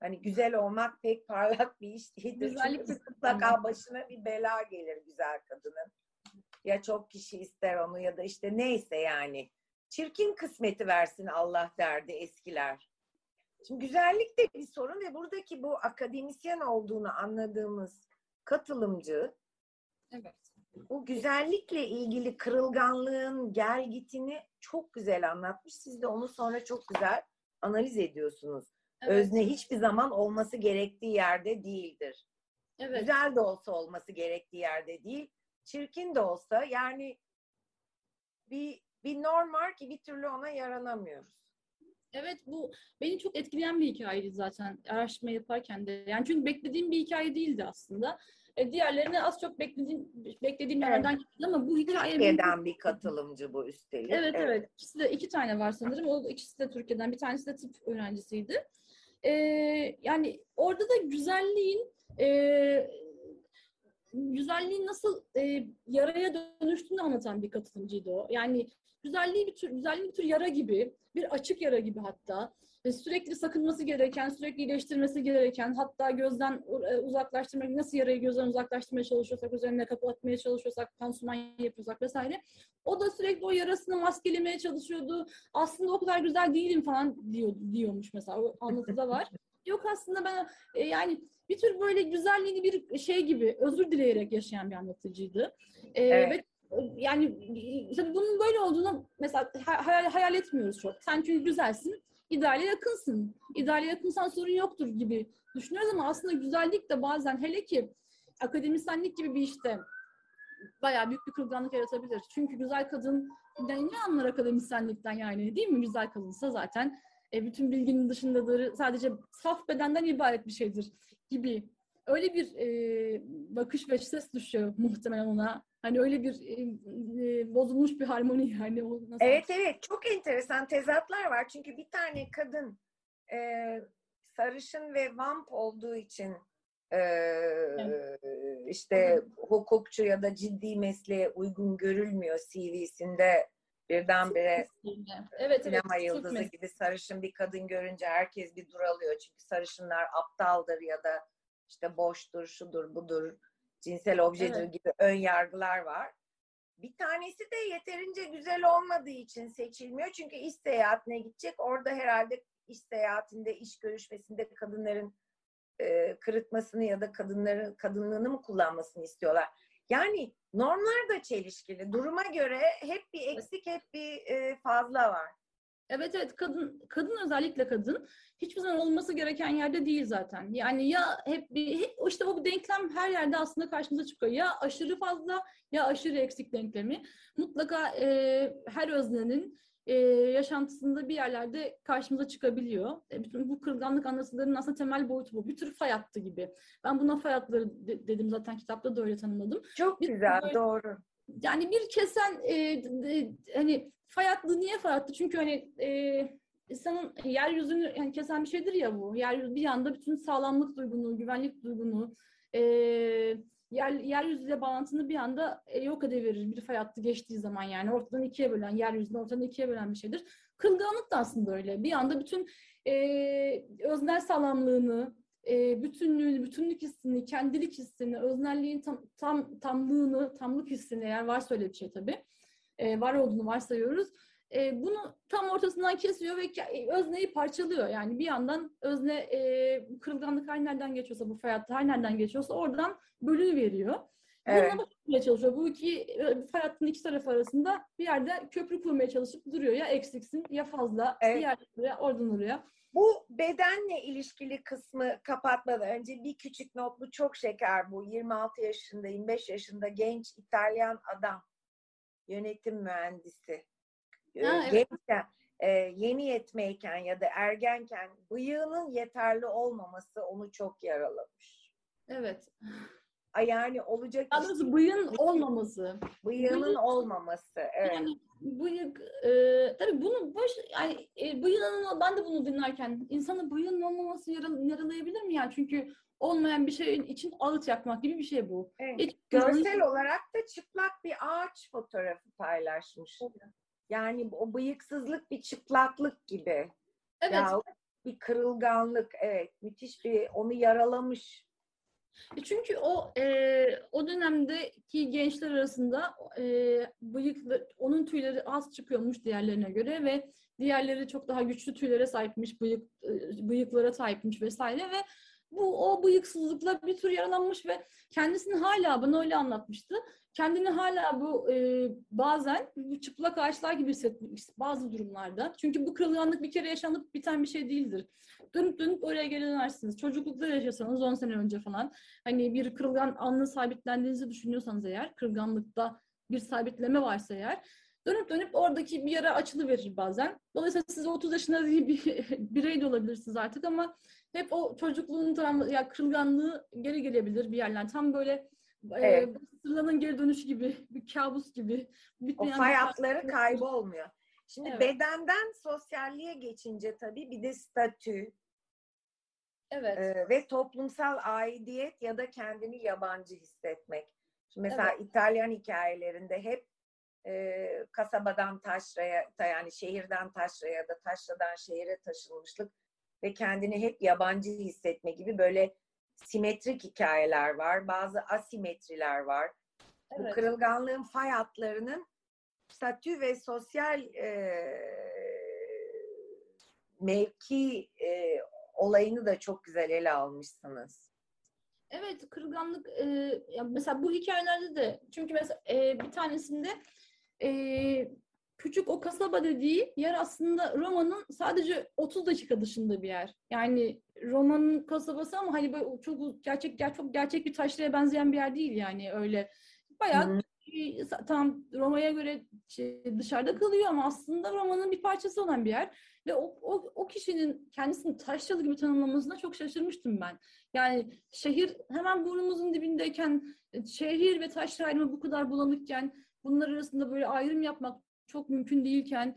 Hani güzel olmak pek parlak bir iş değildir. Mutlaka başına bir bela gelir güzel kadının. Ya çok kişi ister onu, ya da işte neyse yani. Çirkin kısmeti versin Allah derdi eskiler. Şimdi güzellik de bir sorun ve buradaki bu akademisyen olduğunu anladığımız katılımcı, bu güzellikle ilgili kırılganlığın gelgitini çok güzel anlatmış. Siz de onu sonra çok güzel analiz ediyorsunuz. Evet. Özne hiçbir zaman olması gerektiği yerde değildir. Evet. Güzel de olsa olması gerektiği yerde değil. Çirkin de olsa, yani bir norm var ki bir türlü ona yaranamıyoruz. Evet, bu beni çok etkileyen bir hikayeydi zaten araştırma yaparken de. Yani çünkü beklediğim bir hikaye değildi aslında. Diğerlerini az çok beklediğim yerden geldi, ama bu hikaye... Türkiye'den bir katılımcı bu üstelik. Evet. İkisi de, 2 tane var sanırım. O ikisi de Türkiye'den. Bir tanesi de tıp öğrencisiydi. Yani orada da güzelliğin nasıl yaraya dönüştüğünü anlatan bir katılımcıydı o. Yani güzelliği bir tür yara gibi, bir açık yara gibi hatta. Sürekli sakınması gereken, sürekli iyileştirmesi gereken, hatta gözden uzaklaştırmak, nasıl yarayı gözden uzaklaştırmaya çalışıyorsak, üzerine kapatmaya çalışıyorsak, pansuman yapıyorsak vesaire. O da sürekli o yarasını maskelemeye çalışıyordu. Aslında o kadar güzel değilim falan diyormuş mesela. O anlatıda var. Yok aslında ben yani bir tür böyle güzelliğini bir şey gibi özür dileyerek yaşayan bir anlatıcıydı. Ve yani tabii bunun böyle olduğunu mesela hayal etmiyoruz çok. Sen çünkü güzelsin, ideale yakınsın. İdeale yakınsan sorun yoktur gibi düşünüyoruz, ama aslında güzellik de bazen, hele ki akademisyenlik gibi bir işte, bayağı büyük bir kırılganlık yaratabilir. Çünkü güzel kadın ne anlar akademisyenlikten yani, değil mi? Güzel kadınsa zaten bütün bilginin dışındadır, sadece saf bedenden ibaret bir şeydir gibi öyle bir bakış ve ses düşüyor muhtemelen ona. Hani öyle bir bozulmuş bir harmoni yani. Nasıl? Evet evet, çok enteresan tezatlar var. Çünkü bir tane kadın sarışın ve vamp olduğu için evet, işte evet, hukukçu ya da ciddi mesleğe uygun görülmüyor CV'sinde. Birdenbire evet, sinema evet, yıldızı Türk gibi sarışın bir kadın görünce herkes bir duralıyor. Çünkü sarışınlar aptaldır ya da işte boştur, şudur, budur, cinsel objedir evet, gibi ön yargılar var. Bir tanesi de yeterince güzel olmadığı için seçilmiyor. Çünkü iş seyahatine gidecek. Orada herhalde iş seyahatinde, iş görüşmesinde kadınların kırıtmasını ya da kadınlığını mı kullanmasını istiyorlar. Yani normlar da çelişkili. Duruma göre hep bir eksik, hep bir fazla var. Evet evet, kadın özellikle kadın hiçbir zaman olması gereken yerde değil zaten. Yani ya hep işte o denklem her yerde aslında karşımıza çıkıyor. Ya aşırı fazla ya aşırı eksik denklemi. Mutlaka her öznenin yaşantısında bir yerlerde karşımıza çıkabiliyor. Bütün bu kırılganlık anlatılarının aslında temel boyutu bu. Bir tür fay hattı gibi. Ben buna fay hatları dedim, zaten kitapta da öyle tanımladım. Çok güzel, böyle, doğru. Yani bir kesen hani fay hattı niye fay hattı? Çünkü hani insanın yeryüzünü yani kesen bir şeydir ya bu. Yeryüzü bir yanda bütün sağlamlık duygunu, güvenlik duygunu, yeryüzüyle bağlantını bir anda yok ediverir bir fay hattı geçtiği zaman. Yani ortadan ikiye bölen, yeryüzünü ortadan ikiye bölen bir şeydir. Kırılganlık da aslında öyle. Bir anda bütün öznel sağlamlığını, bütünlüğünü, bütünlük hissini, kendilik hissini, öznelliğin tamlığını, tamlık hissini, eğer varsa öyle bir şey tabii, var olduğunu varsayıyoruz. Bunu tam ortasından kesiyor ve özneyi parçalıyor. Yani bir yandan özne kırılganlık her nereden geçiyorsa, bu fay hattı her nereden geçiyorsa oradan bölüveriyor. Evet. Bununla bakmaya çalışıyor. Bu iki fay hattının iki tarafı arasında bir yerde köprü kurmaya çalışıp duruyor. Ya eksiksin ya fazla. Evet. Bir yerden oraya, oradan oraya. Bu bedenle ilişkili kısmı kapatmadan önce bir küçük notlu, çok şeker bu. 26 yaşında, 25 yaşında genç İtalyan adam. Yönetim mühendisi. Ha, evet. Gençken, yeni yetmeyken ya da ergenken bıyığının yeterli olmaması onu çok yaralamış. Evet. Yani olacak. Aslında bıyığın olmaması. Bıyığının olmaması. Evet. Yani bıyık tabii bunu yani bıyığının, ben de bunu dinlerken insanın bıyığının olmaması yaralayabilir mi yani? Çünkü olmayan bir şey için ağıt yakmak gibi bir şey bu. Evet. Görsel olarak da çıplak bir ağaç fotoğrafı paylaşmış. Evet. Yani o bıyıksızlık bir çıplaklık gibi. Evet. Ya, bir kırılganlık. Evet. Müthiş bir, onu yaralamış. Çünkü o dönemdeki gençler arasında bıyıklı, onun tüyleri az çıkıyormuş diğerlerine göre ve diğerleri çok daha güçlü tüylere sahipmiş, bıyıklara sahipmiş vesaire ve o bıyıksızlıkla bir tür yaralanmış ve kendisini hala, bana öyle anlatmıştı, kendini hala bu bazen bu çıplak ağaçlar gibi hissetmiş bazı durumlarda. Çünkü bu kırılganlık bir kere yaşanıp biten bir şey değildir. Dönüp oraya geri dönersiniz. Çocuklukta yaşasanız 10 sene önce falan, hani bir kırılgan anını sabitlendiğinizi düşünüyorsanız eğer, kırılganlıkta bir sabitleme varsa eğer, dönüp oradaki bir yara açılıverir bazen. Dolayısıyla siz 30 yaşında bir birey de olabilirsiniz artık ama hep o çocukluğun ya kırılganlığı geri gelebilir bir yerden. Tam böyle evet, sırlanın geri dönüşü gibi, bir kabus gibi. O fay hatları kaybolmuyor. Şimdi evet, bedenden sosyalliğe geçince tabii bir de statü evet, ve toplumsal aidiyet ya da kendini yabancı hissetmek. Şimdi mesela evet, İtalyan hikayelerinde hep kasabadan taşraya, yani şehirden taşraya da taşradan şehire taşınmışlık ve kendini hep yabancı hissetme gibi böyle simetrik hikayeler var. Bazı asimetriler var. Evet. Bu kırılganlığın fay hatlarının statü ve sosyal mevki olayını da çok güzel ele almışsınız. Evet, kırılganlık mesela bu hikayelerde de, çünkü mesela bir tanesinde küçük o kasaba dediği yer aslında Roma'nın sadece 30 dakika dışında bir yer. Yani Roma'nın kasabası ama hani böyle çok gerçek bir taşraya benzeyen bir yer değil yani öyle. Bayağı tam Roma'ya göre dışarıda kalıyor ama aslında romanın bir parçası olan bir yer. Ve o kişinin kendisini taşralı gibi tanımlamasına çok şaşırmıştım ben. Yani şehir hemen burnumuzun dibindeyken, şehir ve taşra ayrımı bu kadar bulanıkken, bunlar arasında böyle ayrım yapmak çok mümkün değilken,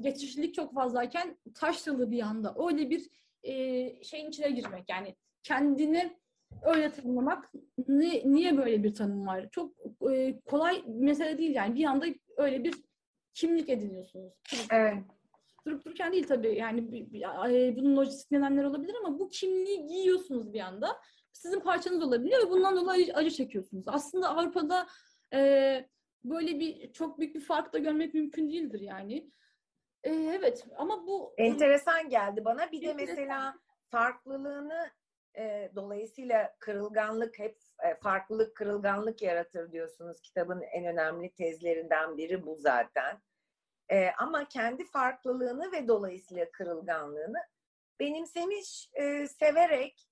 geçişlilik çok fazlayken taşralı bir anda öyle bir şeyin içine girmek, yani kendini öyle tanımlamak, niye böyle bir tanım var? Çok kolay mesele değil yani, bir anda öyle bir kimlik ediniyorsunuz. Evet. Durup dururken değil tabii, yani bunun lojistik nedenleri olabilir ama bu kimliği giyiyorsunuz bir anda. Sizin parçanız olabiliyor ve bundan dolayı acı çekiyorsunuz. Aslında Avrupa'da böyle bir çok büyük bir fark da görmek mümkün değildir yani. Evet ama bu... Enteresan geldi bana. Bir de mesela farklılığını dolayısıyla kırılganlık, hep farklılık kırılganlık yaratır diyorsunuz. Kitabın en önemli tezlerinden biri bu zaten. Ama kendi farklılığını ve dolayısıyla kırılganlığını benimsemiş, severek,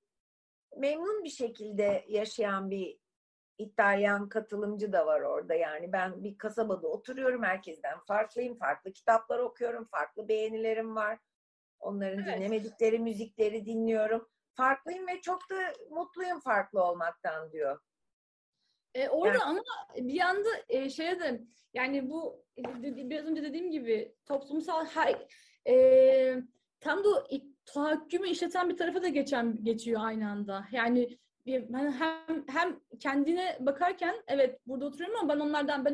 memnun bir şekilde yaşayan bir İtalyan katılımcı da var orada. Yani ben bir kasabada oturuyorum, herkesten farklıyım, farklı kitaplar okuyorum, farklı beğenilerim var. Onların dinlemedikleri müzikleri dinliyorum. Farklıyım ve çok da mutluyum farklı olmaktan diyor. Orada yani, ama bir yanda şeye de, yani bu biraz önce dediğim gibi toplumsal tam da o tahakkümü işleten bir tarafa da geçiyor aynı anda. Yani ben hem kendine bakarken, evet burada oturuyorum ama ben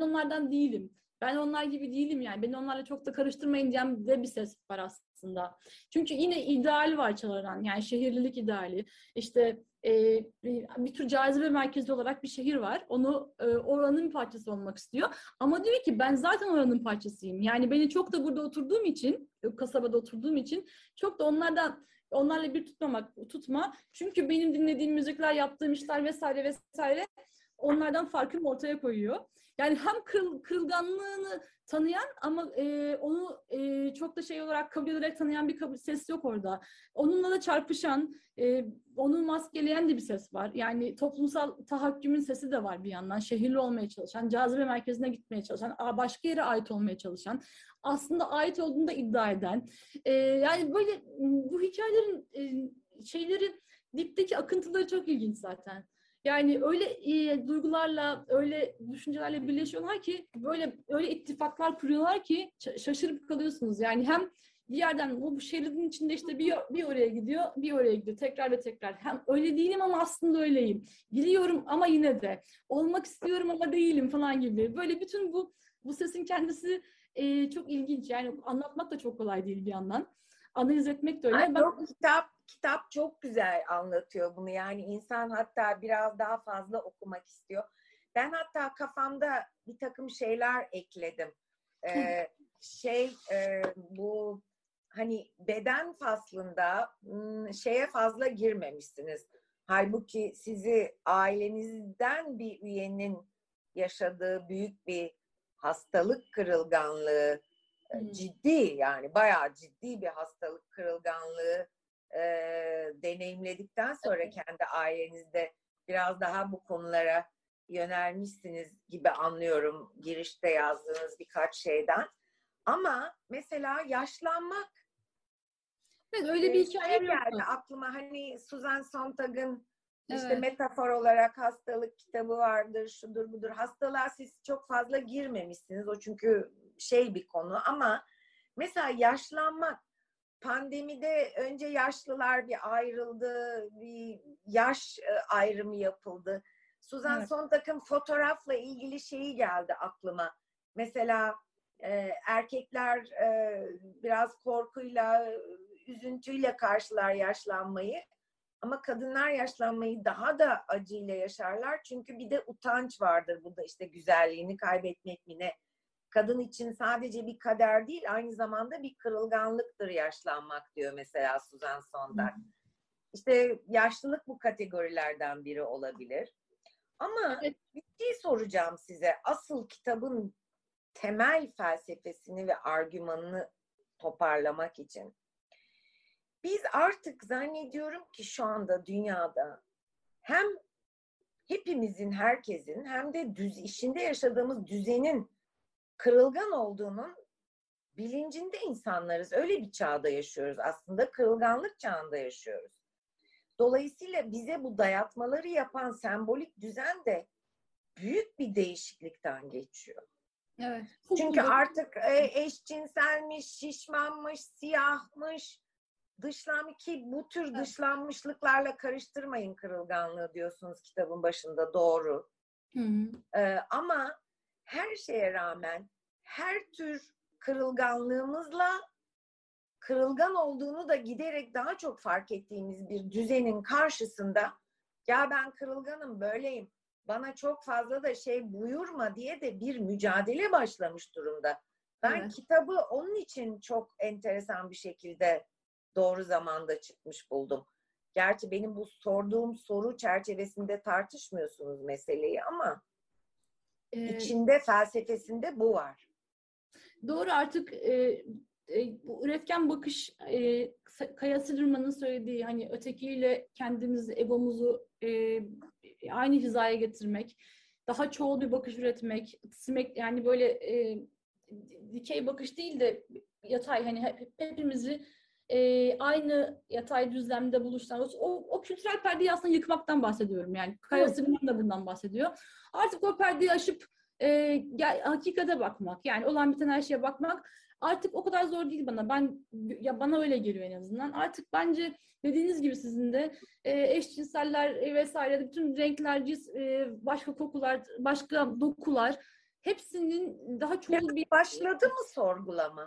onlardan değilim. Ben onlar gibi değilim yani. Beni onlarla çok da karıştırmayın diyen de bir ses var aslında. Çünkü yine ideal var çalınan. Yani şehirlilik ideali. İşte bir tür cazibe merkezi olarak bir şehir var. Onu oranın bir parçası olmak istiyor. Ama diyor ki ben zaten oranın parçasıyım. Yani beni çok da burada oturduğum için, kasabada oturduğum için çok da onlarla bir tutma. Çünkü benim dinlediğim müzikler, yaptığım işler vesaire vesaire onlardan farkımı ortaya koyuyor. Yani hem kırılganlığını tanıyan ama onu çok da şey olarak kabul ederek tanıyan bir ses yok orada. Onunla da çarpışan, onu maskeleyen de bir ses var. Yani toplumsal tahakkümün sesi de var bir yandan. Şehirli olmaya çalışan, cazibe merkezine gitmeye çalışan, başka yere ait olmaya çalışan, aslında ait olduğunu da iddia eden. Yani böyle bu hikayelerin şeyleri, dipteki akıntıları çok ilginç zaten. Yani öyle duygularla, öyle düşüncelerle birleşiyorlar ki, böyle ittifaklar kuruyorlar ki şaşırıp kalıyorsunuz. Yani hem bir yerden bu şeridin içinde işte bir oraya gidiyor, bir oraya gidiyor. Tekrar ve tekrar. Hem öyle değilim ama aslında öyleyim. Biliyorum ama yine de. Olmak istiyorum ama değilim falan gibi. Böyle bütün bu sesin kendisi çok ilginç. Yani anlatmak da çok kolay değil bir yandan. Analiz etmek de öyle. Ay, yok, kitap çok güzel anlatıyor bunu. Yani insan hatta biraz daha fazla okumak istiyor. Ben hatta kafamda bir takım şeyler ekledim. Bu hani beden faslında şeye fazla girmemişsiniz. Halbuki sizi ailenizden bir üyenin yaşadığı büyük bir hastalık kırılganlığı, ciddi yani bayağı ciddi bir hastalık kırılganlığı deneyimledikten sonra kendi ailenizde biraz daha bu konulara yönelmişsiniz gibi anlıyorum girişte yazdığınız birkaç şeyden. Ama mesela yaşlanmak, evet, öyle bir hikaye geldi aklıma, hani Suzan Sontag'ın işte Metafor Olarak Hastalık kitabı vardır, şudur budur. Hastalığa siz çok fazla girmemişsiniz, o çünkü bir konu, ama mesela yaşlanmak, pandemide önce yaşlılar bir ayrıldı, bir yaş ayrımı yapıldı. Suzan Sontag'ın fotoğrafla ilgili şeyi geldi aklıma. Mesela erkekler biraz korkuyla, üzüntüyle karşılar yaşlanmayı, ama kadınlar yaşlanmayı daha da acıyla yaşarlar. Çünkü bir de utanç vardır burada, işte güzelliğini kaybetmek mi ne? Kadın için sadece bir kader değil, aynı zamanda bir kırılganlıktır yaşlanmak diyor mesela Suzan Sontag. İşte yaşlılık bu kategorilerden biri olabilir. Ama bir şey soracağım size. Asıl kitabın temel felsefesini ve argümanını toparlamak için. Biz artık zannediyorum ki şu anda dünyada hem hepimizin, herkesin hem de içinde yaşadığımız düzenin kırılgan olduğunun bilincinde insanlarız. Öyle bir çağda yaşıyoruz aslında. Kırılganlık çağında yaşıyoruz. Dolayısıyla bize bu dayatmaları yapan sembolik düzen de büyük bir değişiklikten geçiyor. Evet. Çünkü artık eşcinselmiş, şişmanmış, siyahmış, dışlanmış ki bu tür dışlanmışlıklarla karıştırmayın kırılganlığı diyorsunuz kitabın başında, doğru. Ama her şeye rağmen her tür kırılganlığımızla kırılgan olduğunu da giderek daha çok fark ettiğimiz bir düzenin karşısında ya ben kırılganım, böyleyim, bana çok fazla da şey buyurma diye de bir mücadele başlamış durumda. Ben kitabı onun için çok enteresan bir şekilde doğru zamanda çıkmış buldum. Gerçi benim bu sorduğum soru çerçevesinde tartışmıyorsunuz meseleyi ama içinde, felsefesinde bu var. Doğru, artık bu üretken bakış, Kaya Sılırman'ın söylediği hani ötekiyle kendimizi, egomuzu aynı hizaya getirmek, daha çoğul bir bakış üretmek, yani böyle dikey bakış değil de yatay, hani hepimizi aynı yatay düzlemde buluşturan o kültürel perdeyi aslında yıkmaktan bahsediyorum yani. Kaya Sılırman da bundan bahsediyor. Artık o perdeyi aşıp hakikate bakmak, yani olan biten her şeye bakmak artık o kadar zor değil bana. Bana öyle geliyor en azından. Artık bence dediğiniz gibi sizin de eşcinseller vesaire, bütün renkler, başka kokular, başka dokular, hepsinin daha çoğul bir... Başladı mı sorgulama?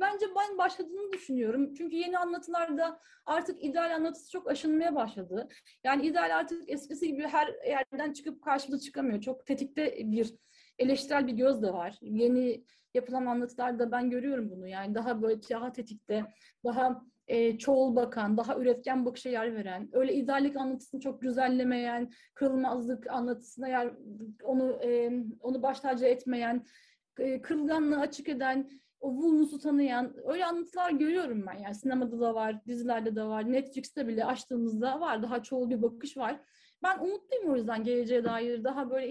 Bence başladığını düşünüyorum. Çünkü yeni anlatılarda artık ideal anlatısı çok aşınmaya başladı. Yani ideal artık eskisi gibi her yerden çıkıp karşımıza çıkamıyor. Çok tetikte bir eleştirel bir göz de var. Yeni yapılan anlatılarda ben görüyorum bunu. Yani daha böyle daha tetikte, daha çoğul bakan, daha üretken bakışa yer veren, öyle ideallik anlatısını çok güzellemeyen, kırılmazlık anlatısına yer, onu baş tacı etmeyen, kırılganlığı açık eden, o Vulnus'u tanıyan, öyle anlatılar görüyorum ben. Yani sinemada da var, dizilerde de var, Netflix'te bile açtığımızda var. Daha çoğul bir bakış var. Ben umutluyum o yüzden geleceğe dair. Daha böyle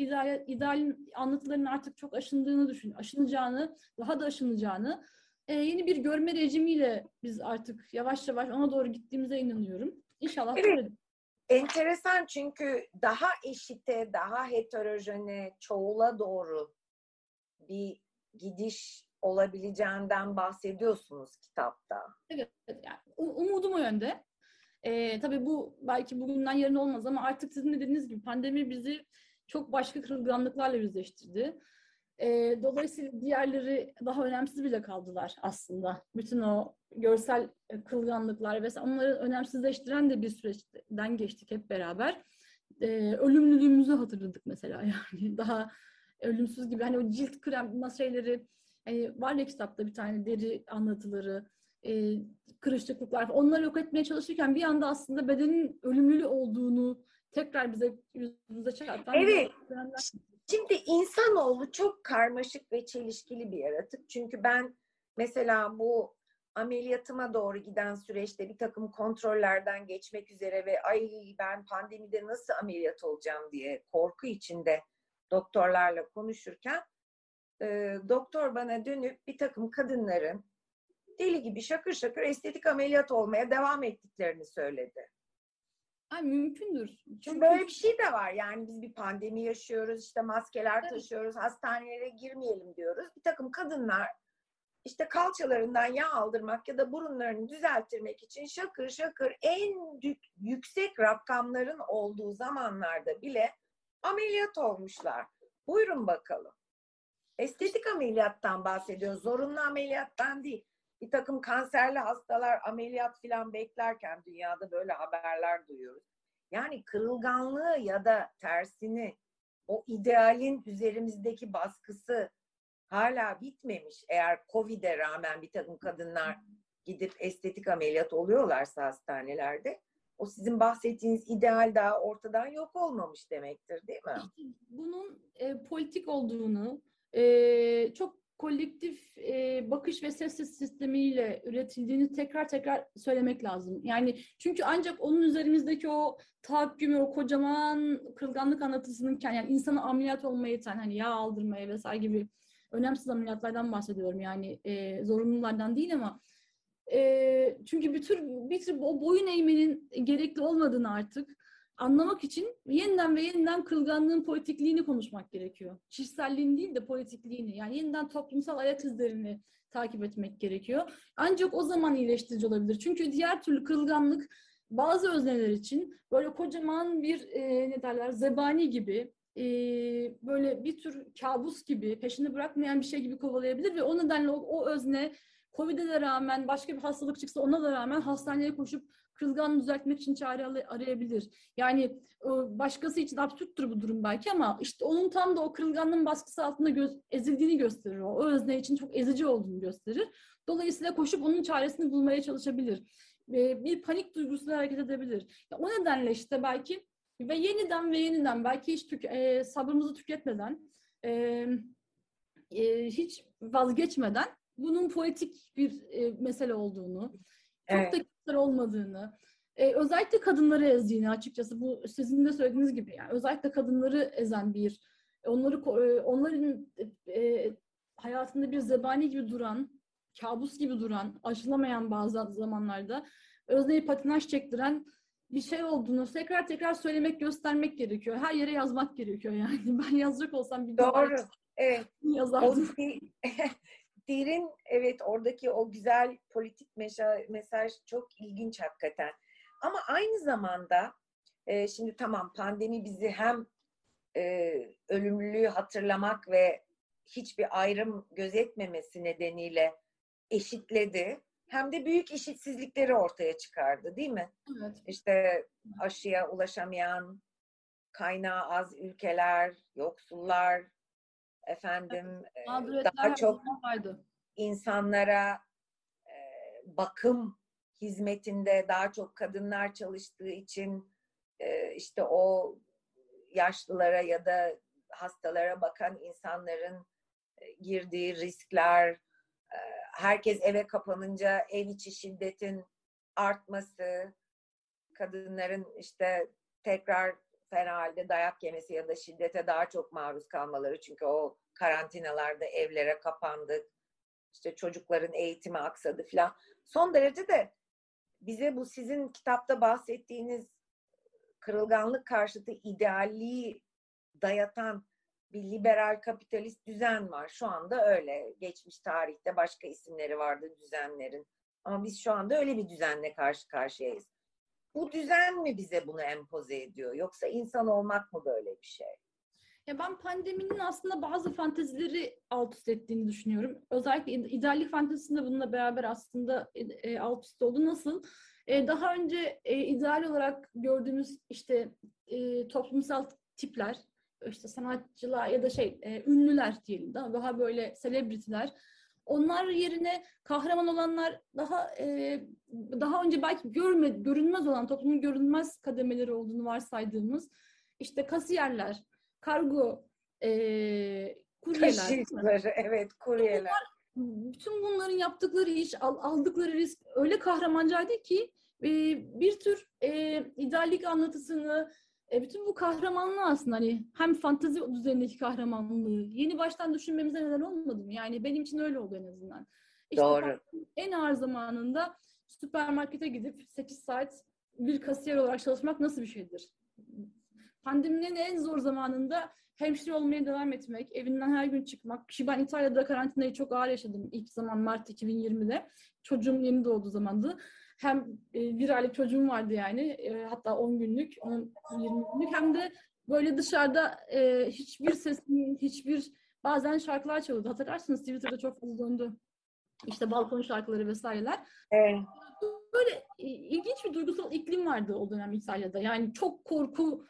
ideal anlatıların artık çok aşındığını düşünüyorum. Aşınacağını, daha da aşınacağını. Yeni bir görme rejimiyle biz artık yavaş yavaş ona doğru gittiğimize inanıyorum. İnşallah. Evet. Enteresan, çünkü daha eşite, daha heterojene, çoğula doğru bir gidiş olabileceğinden bahsediyorsunuz kitapta. Evet, yani umudum o yönde. Tabii bu belki bugünden yarın olmaz ama artık sizin dediğiniz gibi pandemi bizi çok başka kırılganlıklarla yüzleştirdi. Dolayısıyla diğerleri daha önemsiz bile kaldılar aslında. Bütün o görsel kırılganlıklar vesaire, onları önemsizleştiren de bir süreçten geçtik hep beraber. Ölümlülüğümüzü hatırladık mesela, yani daha ölümsüz gibi, hani o cilt krem şeyleri, yani var ya kitapta bir tane deri anlatıları, kırışıklıklar, onları yok etmeye çalışırken bir anda aslında bedenin ölümlü olduğunu tekrar bize yüzümüze çarpan. Evet. Şimdi insanoğlu çok karmaşık ve çelişkili bir yaratık. Çünkü ben mesela bu ameliyatıma doğru giden süreçte bir takım kontrollerden geçmek üzere ve ben pandemide nasıl ameliyat olacağım diye korku içinde doktorlarla konuşurken doktor bana dönüp bir takım kadınların deli gibi şakır şakır estetik ameliyat olmaya devam ettiklerini söyledi. Ay, mümkündür. Çünkü böyle bir şey de var. Yani biz bir pandemi yaşıyoruz, işte maskeler taşıyoruz, hastanelere girmeyelim diyoruz. Bir takım kadınlar işte kalçalarından yağ aldırmak ya da burunlarını düzelttirmek için şakır şakır en yüksek rakamların olduğu zamanlarda bile ameliyat olmuşlar. Buyurun bakalım. Estetik ameliyattan bahsediyoruz. Zorunlu ameliyattan değil. Bir takım kanserli hastalar ameliyat falan beklerken dünyada böyle haberler duyuyoruz. Yani kırılganlığı ya da tersini, o idealin üzerimizdeki baskısı hala bitmemiş. Eğer COVID'e rağmen bir takım kadınlar gidip estetik ameliyat oluyorlarsa hastanelerde, o sizin bahsettiğiniz ideal daha ortadan yok olmamış demektir, değil mi? Bunun politik olduğunu, çok kolektif bakış ve ses sistemiyle üretildiğini tekrar söylemek lazım. Yani çünkü ancak onun üzerimizdeki o tahakkümü, o kocaman kırılganlık anlatısının, yani insana ameliyat olmaya yeten, hani yağ aldırmaya vesaire gibi önemsiz ameliyatlardan bahsediyorum. Yani zorunlulardan değil ama çünkü bir tür o boyun eğmenin gerekli olmadığını artık anlamak için yeniden kırılganlığın politikliğini konuşmak gerekiyor. Kişiselliğini değil de politikliğini. Yani yeniden toplumsal ayak izlerini takip etmek gerekiyor. Ancak o zaman iyileştirici olabilir. Çünkü diğer türlü kırılganlık bazı özneler için böyle kocaman bir zebani gibi, böyle bir tür kabus gibi, peşini bırakmayan bir şey gibi kovalayabilir ve o nedenle o özne COVID'e de rağmen, başka bir hastalık çıksa ona da rağmen hastaneye koşup kırılganlığı düzeltmek için çare arayabilir. Yani başkası için absürttür bu durum belki ama işte onun tam da o kırılganlığın baskısı altında ezildiğini gösterir. O özne için çok ezici olduğunu gösterir. Dolayısıyla koşup onun çaresini bulmaya çalışabilir. Bir panik duygusuyla hareket edebilir. O nedenle işte belki ve yeniden belki hiç sabrımızı tüketmeden, hiç vazgeçmeden bunun politik bir mesele olduğunu, evet, çok da kişisel olmadığını, özellikle kadınları ezdiğini, açıkçası bu sizin de söylediğiniz gibi, yani özellikle kadınları ezen bir, onların hayatında bir zebani gibi duran, kabus gibi duran, aşılamayan bazı zamanlarda özneyi patinaj çektiren bir şey olduğunu tekrar söylemek, göstermek gerekiyor. Her yere yazmak gerekiyor yani. Ben yazacak olsam bir doğru, evet, yazardım. Derin, evet, oradaki o güzel politik mesaj çok ilginç hakikaten. Ama aynı zamanda şimdi tamam, pandemi bizi hem ölümlülüğü hatırlamak ve hiçbir ayrım gözetmemesi nedeniyle eşitledi. Hem de büyük eşitsizlikleri ortaya çıkardı, değil mi? Evet. İşte aşıya ulaşamayan, kaynağı az ülkeler, yoksullar, efendim, evet, daha çok insanlara bakım hizmetinde daha çok kadınlar çalıştığı için işte o yaşlılara ya da hastalara bakan insanların girdiği riskler, herkes eve kapanınca ev içi şiddetin artması, kadınların işte tekrar fena halde dayak yemesi ya da şiddete daha çok maruz kalmaları. Çünkü o karantinalarda evlere kapandık. İşte çocukların eğitimi aksadı falan. Son derece de bize bu sizin kitapta bahsettiğiniz kırılganlık karşıtı idealliği dayatan bir liberal kapitalist düzen var. Şu anda öyle. Geçmiş tarihte başka isimleri vardı düzenlerin. Ama biz şu anda öyle bir düzenle karşı karşıyayız. Bu düzen mi bize bunu empoze ediyor? Yoksa insan olmak mı böyle bir şey? Ya ben pandeminin aslında bazı fantezileri alt üst ettiğini düşünüyorum. Özellikle ideallik fantezisinde bununla beraber aslında alt üst oldu. Nasıl? Daha önce ideal olarak gördüğümüz işte toplumsal tipler, işte sanatçılar ya da ünlüler diyelim, daha böyle selebritiler. Onlar yerine kahraman olanlar, daha önce belki görünmez olan, toplumun görünmez kademeleri olduğunu varsaydığımız işte kasiyerler, kargo, kuryeler, evet, kuryeler. Bütün bunların yaptıkları iş, aldıkları risk öyle kahramancaydı ki bir tür ideallik anlatısını, bütün bu kahramanlığı aslında hani hem fantezi düzenindeki kahramanlığı yeni baştan düşünmemize neden olmadı mı? Yani benim için öyle oldu en azından. İşte doğru. En ağır zamanında süpermarkete gidip 8 saat bir kasiyer olarak çalışmak nasıl bir şeydir? Pandeminin en zor zamanında hemşire olmaya devam etmek, evinden her gün çıkmak. Ki ben İtalya'da karantinayı çok ağır yaşadım ilk zaman Mart 2020'de. Çocuğum yeni doğduğu zamandı. Hem bir aylık çocuğum vardı yani, hatta 10 günlük, 10-20 günlük. Hem de böyle dışarıda hiçbir sesin, bazen şarkılar çalıyordu. Hatırlarsınız Twitter'da çok fazla döndü. İşte balkon şarkıları vesaireler. Evet. Böyle ilginç bir duygusal iklim vardı o dönem İtalya'da. Yani çok korku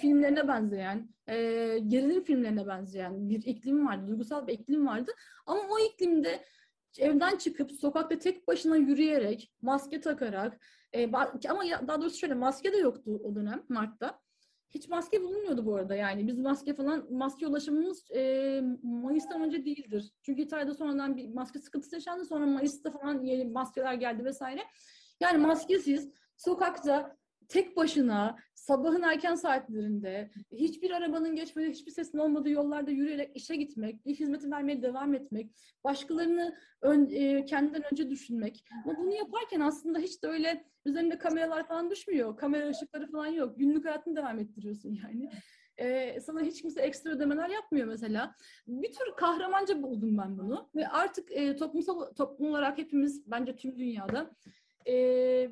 filmlerine benzeyen, gerilim filmlerine benzeyen bir iklim vardı, duygusal bir iklim vardı. Ama o iklimde evden çıkıp sokakta tek başına yürüyerek, maske takarak, ama daha doğrusu maske de yoktu o dönem Mart'ta. Hiç maske bulunmuyordu bu arada yani. Biz maske falan, maske ulaşımımız Mayıs'tan önce değildir. Çünkü İtalya'da sonradan bir maske sıkıntısı yaşandı. Sonra Mayıs'ta falan yeni maskeler geldi vesaire. Yani maskesiz sokakta tek başına sabahın erken saatlerinde hiçbir arabanın geçmediği, hiçbir sesin olmadığı yollarda yürüyerek işe gitmek, bir hizmeti vermeye devam etmek, başkalarını kendinden önce düşünmek. Ama bunu yaparken aslında hiç de öyle üzerinde kameralar falan düşmüyor. Kamera ışıkları falan yok. Günlük hayatını devam ettiriyorsun yani. Sana hiç kimse ekstra ödemeler yapmıyor mesela. Bir tür kahramanca buldum ben bunu. Ve artık toplum olarak hepimiz, bence tüm dünyada,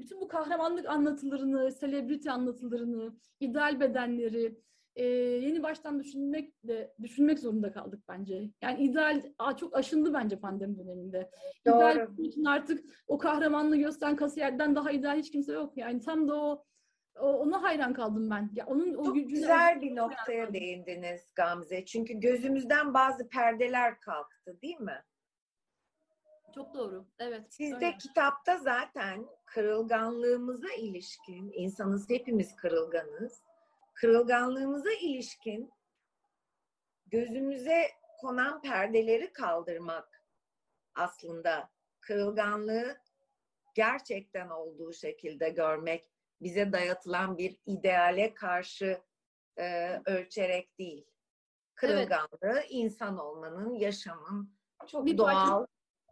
bütün bu kahramanlık anlatılarını, selebriti anlatılarını, ideal bedenleri yeni baştan düşünmek zorunda kaldık bence. Yani ideal çok aşındı bence pandemi döneminde. Doğru. İdeal için artık o kahramanlığı gösteren kasiyerden daha ideal hiç kimse yok. Yani tam da ona hayran kaldım ben. Ya onun o gücüne güzel bir noktaya değindiniz Gamze. Çünkü gözümüzden bazı perdeler kalktı, değil mi? Çok doğru. Evet. Siz de kitapta zaten kırılganlığımıza ilişkin, insanız hepimiz kırılganız, kırılganlığımıza ilişkin gözümüze konan perdeleri kaldırmak aslında kırılganlığı gerçekten olduğu şekilde görmek, bize dayatılan bir ideale karşı ölçerek değil. Kırılganlığı insan olmanın, yaşamın çok bir doğal,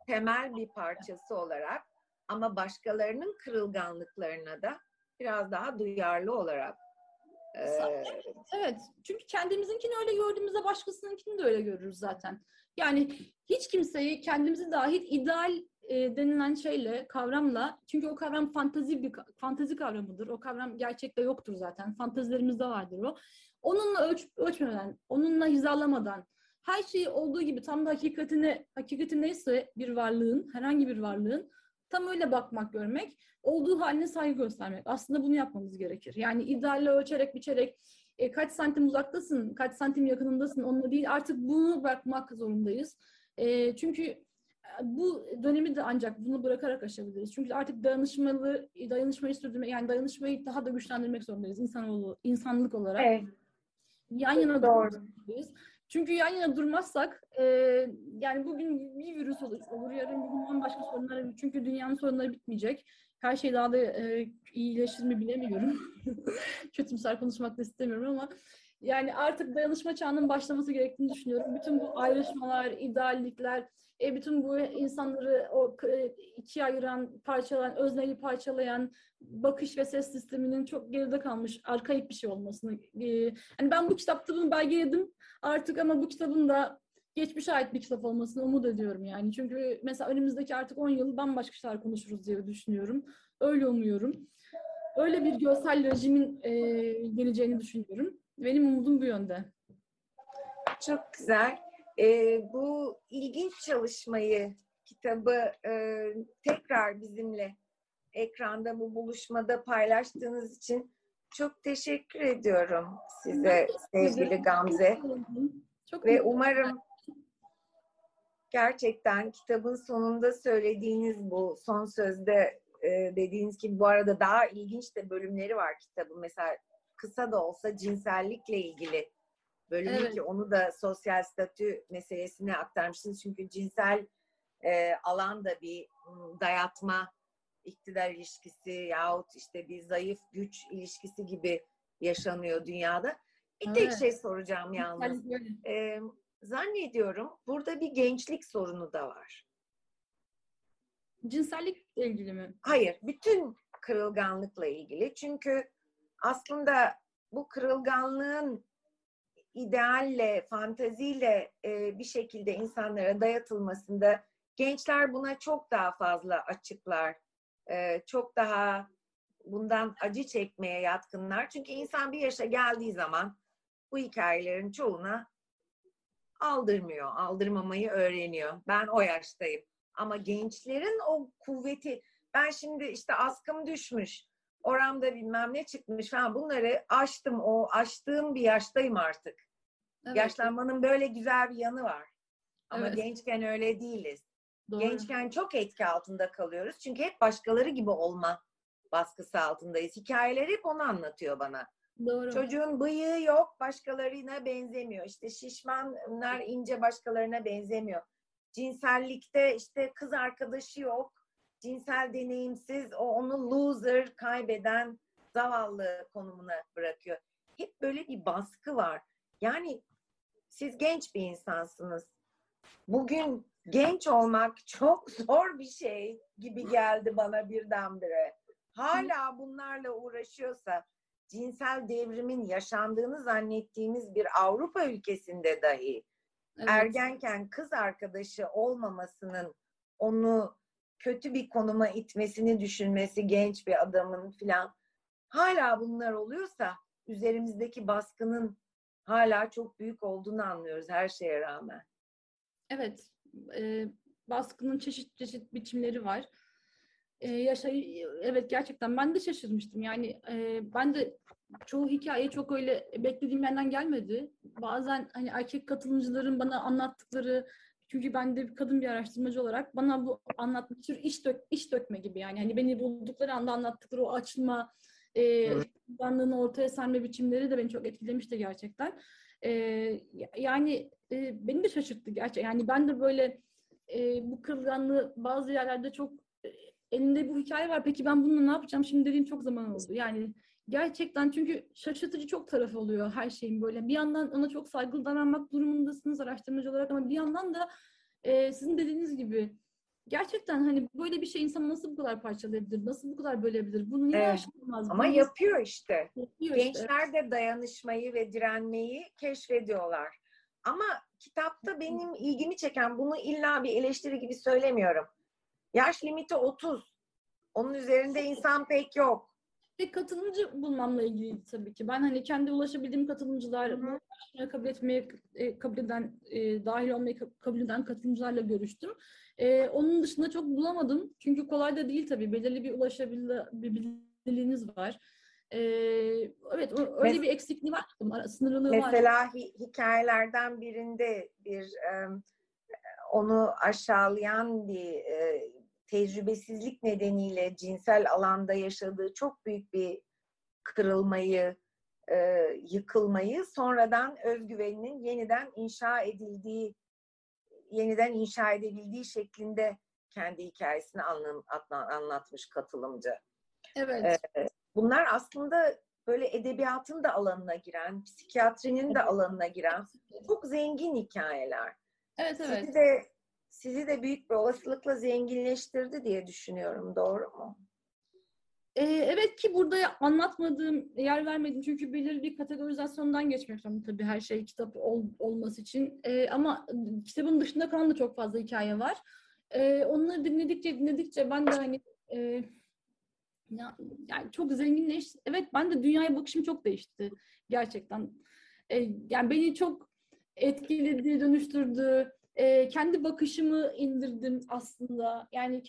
temel bir parçası olarak ama başkalarının kırılganlıklarına da biraz daha duyarlı olarak. Evet. Çünkü kendimizinkini öyle gördüğümüzde başkasınınkini de öyle görürüz zaten. Yani hiç kimseyi, kendimizi dahil, ideal denilen şeyle, kavramla, çünkü o kavram fantazi kavramıdır. O kavram gerçekte yoktur zaten. Fantazilerimizde vardır o. Onunla ölçmeden, onunla hizalamadan, her şeyi olduğu gibi tam da hakikati neyse bir varlığın, herhangi bir varlığın tam öyle bakmak, görmek, olduğu haline saygı göstermek. Aslında bunu yapmamız gerekir. Yani idealle ölçerek, biçerek kaç santim uzaktasın, kaç santim yakınındasın onunla değil. Artık bunu bırakmak zorundayız. Çünkü bu dönemi de ancak bunu bırakarak aşabiliriz. Çünkü artık dayanışmayı sürdürmek, yani dayanışmayı daha da güçlendirmek zorundayız insanlık olarak. Evet. Yan yana durmalıyız. Çünkü yan yana durmazsak, yani bugün bir virüs olur, yarın bir gün başka sorunlar olur. Çünkü dünyanın sorunları bitmeyecek. Her şey daha da iyileşir mi bilemiyorum. Kötümser konuşmak da istemiyorum ama yani artık dayanışma çağının başlaması gerektiğini düşünüyorum. Bütün bu ayrışmalar, ideallikler, bütün bu insanları ikiye ayıran, özneyi parçalayan bakış ve ses sisteminin çok geride kalmış, arkaik bir şey olmasını. Yani ben bu kitapta bunu belgeledim artık ama bu kitabın da geçmişe ait bir kitap olmasını umut ediyorum yani. Çünkü mesela önümüzdeki artık 10 yıl bambaşka şeyler konuşuruz diye düşünüyorum. Öyle umuyorum. Öyle bir görsel rejimin geleceğini düşünüyorum. Benim umudum bu yönde. Çok güzel. Bu ilginç çalışmayı, kitabı tekrar bizimle ekranda bu buluşmada paylaştığınız için çok teşekkür ediyorum size sevgili Gamze. Çok ve umarım gerçekten kitabın sonunda söylediğiniz bu son sözde dediğiniz gibi, bu arada daha ilginç de bölümleri var kitabın. Mesela kısa da olsa cinsellikle ilgili bölümü, ki onu da sosyal statü meselesine aktarmışsınız. Çünkü cinsel alan da bir dayatma, iktidar ilişkisi yahut işte bir zayıf güç ilişkisi gibi yaşanıyor dünyada. Bir tek şey soracağım yalnız. Zannediyorum burada bir gençlik sorunu da var. Cinsellikle ilgili mi? Hayır, bütün kırılganlıkla ilgili. Çünkü aslında bu kırılganlığın idealle, fantaziyle bir şekilde insanlara dayatılmasında gençler buna çok daha fazla açıklar. Çok daha bundan acı çekmeye yatkınlar. Çünkü insan bir yaşa geldiği zaman bu hikayelerin çoğuna aldırmıyor, aldırmamayı öğreniyor. Ben o yaştayım. Ama gençlerin o kuvveti, ben şimdi işte askım düşmüş, oramda bilmem ne çıkmış falan, bunları aştım, o aştığım bir yaştayım artık. Evet. Yaşlanmanın böyle güzel bir yanı var. Ama gençken öyle değiliz. Doğru. Gençken çok etki altında kalıyoruz. Çünkü hep başkaları gibi olma baskısı altındayız. Hikayeler hep onu anlatıyor bana. Doğru. Çocuğun bıyığı yok, başkalarına benzemiyor. İşte şişmanlar ince, başkalarına benzemiyor. Cinsellikte işte kız arkadaşı yok, cinsel deneyimsiz, o onu loser, kaybeden, zavallı konumuna bırakıyor. Hep böyle bir baskı var. Yani siz genç bir insansınız. Bugün genç olmak çok zor bir şey gibi geldi bana birdenbire. Hala bunlarla uğraşıyorsa, cinsel devrimin yaşandığını zannettiğimiz bir Avrupa ülkesinde dahi, evet, ergenken kız arkadaşı olmamasının onu kötü bir konuma itmesini düşünmesi genç bir adamın filan, hala bunlar oluyorsa üzerimizdeki baskının hala çok büyük olduğunu anlıyoruz her şeye rağmen. Evet, baskının çeşit biçimleri var. Evet, gerçekten ben de şaşırmıştım. Yani ben de çoğu hikaye çok öyle beklediğim yerden gelmedi. Bazen hani erkek katılımcıların bana anlattıkları, çünkü ben de kadın bir araştırmacı olarak bana bu anlattığı tür iş dökme gibi, yani hani beni buldukları anda anlattıkları o açılma, insanlığını ortaya serme biçimleri de beni çok etkilemişti gerçekten. Beni de şaşırttı gerçekten. Yani ben de böyle bu kırılganlığı bazı yerlerde çok elinde bu hikaye var. Peki ben bununla ne yapacağım? Şimdi dediğim çok zaman oldu. Yani gerçekten, çünkü şaşırtıcı çok tarafı oluyor her şeyin böyle. Bir yandan ona çok saygılı davranmak durumundasınız araştırmacı olarak, ama bir yandan da sizin dediğiniz gibi gerçekten hani böyle bir şey insan nasıl bu kadar parçalayabilir? Nasıl bu kadar bölebilir? Bunu niye yaşanmaz? Ama yapıyor işte. Gençler de dayanışmayı ve direnmeyi keşfediyorlar. Ama kitapta benim ilgimi çeken, bunu illa bir eleştiri gibi söylemiyorum, yaş limiti 30. Onun üzerinde insan pek yok. Ve katılımcı bulmamla ilgili tabii ki. Ben hani kendi ulaşabildiğim katılımcılar, dahil olmayı kabul eden katılımcılarla görüştüm. Onun dışında çok bulamadım. Çünkü kolay da değil tabii. Belirli bir ulaşabilirliğiniz var. Evet, öyle bir eksikliği var. Sınırlılığı var. Mesela hikayelerden birinde bir... onu aşağılayan bir tecrübesizlik nedeniyle cinsel alanda yaşadığı çok büyük bir kırılmayı, yıkılmayı, sonradan özgüveninin yeniden inşa edebildiği şeklinde kendi hikayesini anlatmış katılımcı. Evet. Bunlar aslında böyle edebiyatın da alanına giren, psikiyatrinin de alanına giren çok zengin hikayeler. Evet. Sizi de büyük bir olasılıkla zenginleştirdi diye düşünüyorum. Doğru mu? Evet ki burada anlatmadığım, yer vermedim. Çünkü belirli bir kategorizasyondan geçmek zorunda tabii her şey kitap olması için. Ama kitabın dışında kalan da çok fazla hikaye var. Onları dinledikçe ben de hani yani çok zenginleşti. Evet, ben de dünyaya bakışım çok değişti gerçekten. Yani beni çok etkiledi, dönüştürdü. Kendi bakışımı indirdim aslında. Yani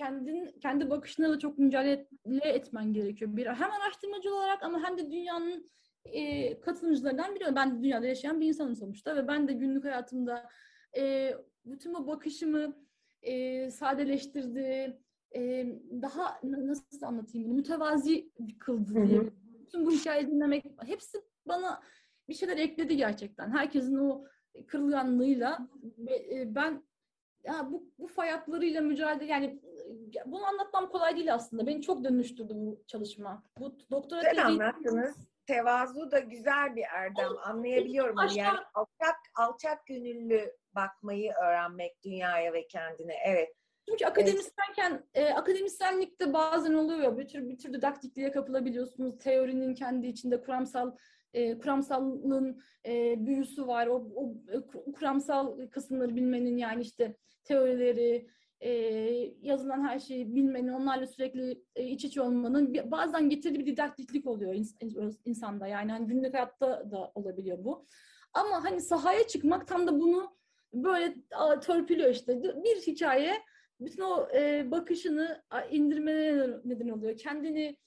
kendi bakışına da çok mücadele etmen gerekiyor. Hem araştırmacı olarak ama hem de dünyanın katılımcılarından biri. Ben de dünyada yaşayan bir insanım sonuçta ve ben de günlük hayatımda bütün bu bakışımı sadeleştirdi. Daha nasıl anlatayım bunu? Mütevazi kıldı diye. Bütün bu hikayeyi dinlemek, hepsi bana bir şeyler ekledi gerçekten. Herkesin o kırılganlığıyla ben ya bu fay hatlarıyla mücadele, yani bunu anlatmam kolay değil aslında. Beni çok dönüştürdü bu çalışma. Bu doktora tezi anlattınız. Tevazu da güzel bir erdem. Anlayabiliyorum. Yani alçak gönüllü bakmayı öğrenmek dünyaya ve kendine. Evet. Çünkü akademisyenken akademisyenlikte bazen oluyor. Bir tür didaktikliğe kapılabiliyorsunuz. Teorinin kendi içinde kuramsallığın büyüsü var. O kuramsal kısımları bilmenin, yani işte teorileri, yazılan her şeyi bilmenin, onlarla sürekli iç içe olmanın bazen getirdiği bir didaktiklik oluyor insanda. Yani hani günlük hayatta da olabiliyor bu. Ama hani sahaya çıkmak tam da bunu böyle törpülüyor işte. Bir hikaye bütün o bakışını indirmene neden oluyor. Kendini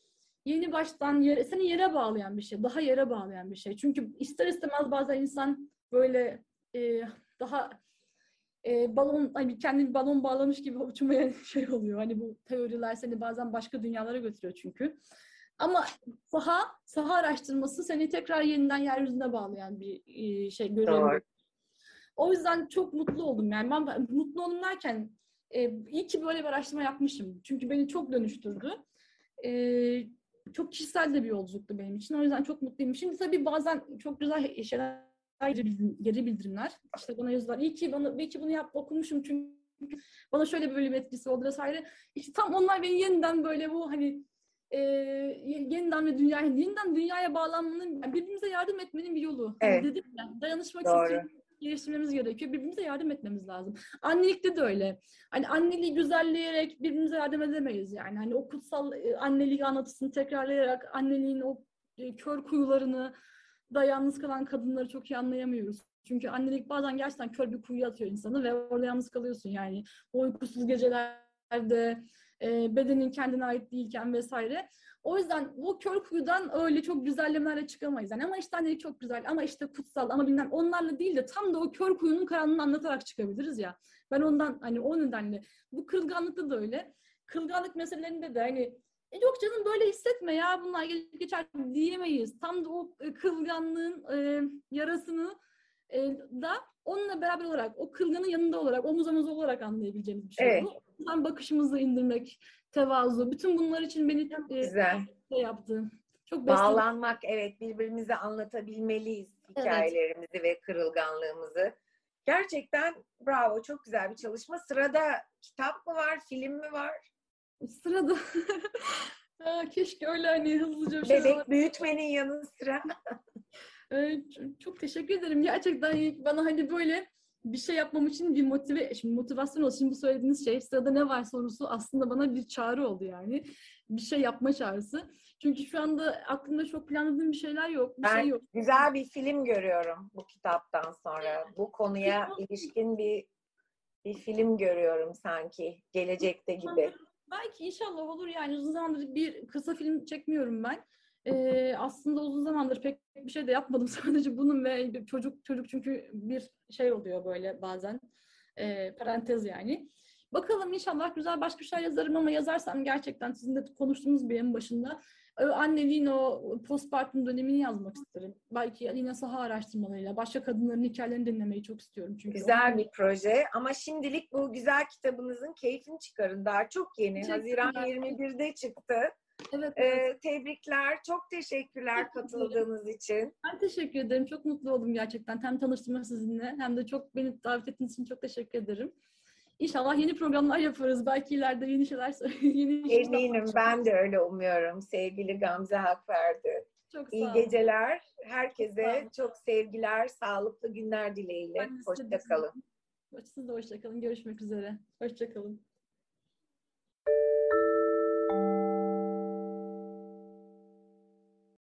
yeni baştan seni yere bağlayan bir şey. Daha yere bağlayan bir şey. Çünkü ister istemez bazen insan böyle kendini balon bağlamış gibi uçmaya şey oluyor. Hani bu teoriler seni bazen başka dünyalara götürüyor çünkü. Ama saha araştırması seni tekrar yeniden yeryüzüne bağlayan bir şey görev. O yüzden çok mutlu oldum. Yani ben mutlu oldum derken iyi ki böyle bir araştırma yapmışım. Çünkü beni çok dönüştürdü. Çok kişisel de bir yolculuktu benim için. O yüzden çok mutluyum. Şimdi tabii bazen çok güzel şeyler, geri bildirimler. İşte bana yazılar. İyi ki bunu okumuşum çünkü bana şöyle böyle bir etkisi oldu vesaire. İşte tam onlar beni yeniden böyle bu hani yeniden ve dünyaya bağlanmanın, yani birbirimize yardım etmenin bir yolu. Evet. Dedim ya, dayanışmak için geliştirmemiz gerekiyor. Birbirimize yardım etmemiz lazım. Annelikte de öyle. Hani anneliği güzelleyerek birbirimize yardım edemeyiz yani. Hani o kutsal annelik anlatısını tekrarlayarak anneliğin o kör kuyularını da yalnız kalan kadınları çok iyi anlayamıyoruz. Çünkü annelik bazen gerçekten kör bir kuyuya atıyor insanı ve orada yalnız kalıyorsun yani. O uykusuz gecelerde bedenin kendine ait değilken vesaire. O yüzden bu kör kuyudan öyle çok güzellemelerle çıkamayız. Yani ama işte annelik çok güzel, ama işte kutsal, ama bilmem onlarla değil de tam da o kör kuyunun karanlığını anlatarak çıkabiliriz ya. Ben ondan hani o nedenle bu kırılganlıkta da öyle. Kırılganlık meselelerinde de hani yok canım böyle hissetme ya bunlar gelip geçer diyemeyiz. Tam da o kırılganlığın yarasını da onunla beraber olarak, o kırılganın yanında olarak, omuz omuza olarak anlayabileceğimiz bir şey. Evet. Bu bakışımızı indirmek, tevazu, bütün bunlar için beni şey yaptı. Çok bağlanmak, evet, birbirimize anlatabilmeliyiz hikayelerimizi ve kırılganlığımızı. Gerçekten bravo, çok güzel bir çalışma. Sırada kitap mı var, film mi var? Sırada. Keşke öyle hani hızlıca bir şey. Bebek büyütmenin yanı sıra. Çok teşekkür ederim. Gerçekten bana hani böyle bir şey yapmam için bir motivasyon oldu. Şimdi bu söylediğiniz şey, sırada ne var sorusu aslında bana bir çağrı oldu yani. Bir şey yapma çağrısı. Çünkü şu anda aklımda çok planladığım bir şeyler yok. Ben güzel bir film görüyorum bu kitaptan sonra. Bu konuya ilişkin bir film görüyorum sanki. Gelecekte gibi. Belki inşallah olur yani. Uzun zamandır bir kısa film çekmiyorum ben. Aslında uzun zamandır pek bir şey de yapmadım, sadece bunun ve çocuk çünkü bir şey oluyor böyle bazen parantez yani. Bakalım inşallah güzel başka bir şey yazarım, ama yazarsam gerçekten sizin de konuştuğumuz bir en başında anneliğin o postpartum dönemini yazmak isterim. Belki yine saha araştırmalarıyla başka kadınların hikayelerini dinlemeyi çok istiyorum. Çünkü güzel bir proje, ama şimdilik bu güzel kitabınızın keyfini çıkarın. Daha çok yeni. Haziran 21'de çıktı. Evet. Tebrikler, çok teşekkürler katıldığınız için. Ben teşekkür ederim, çok mutlu oldum gerçekten. Hem tanıştırma sizinle, hem de çok beni davet ettiğiniz için çok teşekkür ederim. İnşallah yeni programlar yaparız, belki ileride yeni şeyler söyleyeyim. Eminim, ben de öyle umuyorum. Sevgili Gamze Hakverdi, çok sağ olun. İyi geceler, herkese çok sevgiler, sağlıklı günler dileğiyle. Hoşça kalın. Siz de hoşça kalın, görüşmek üzere. Hoşça kalın.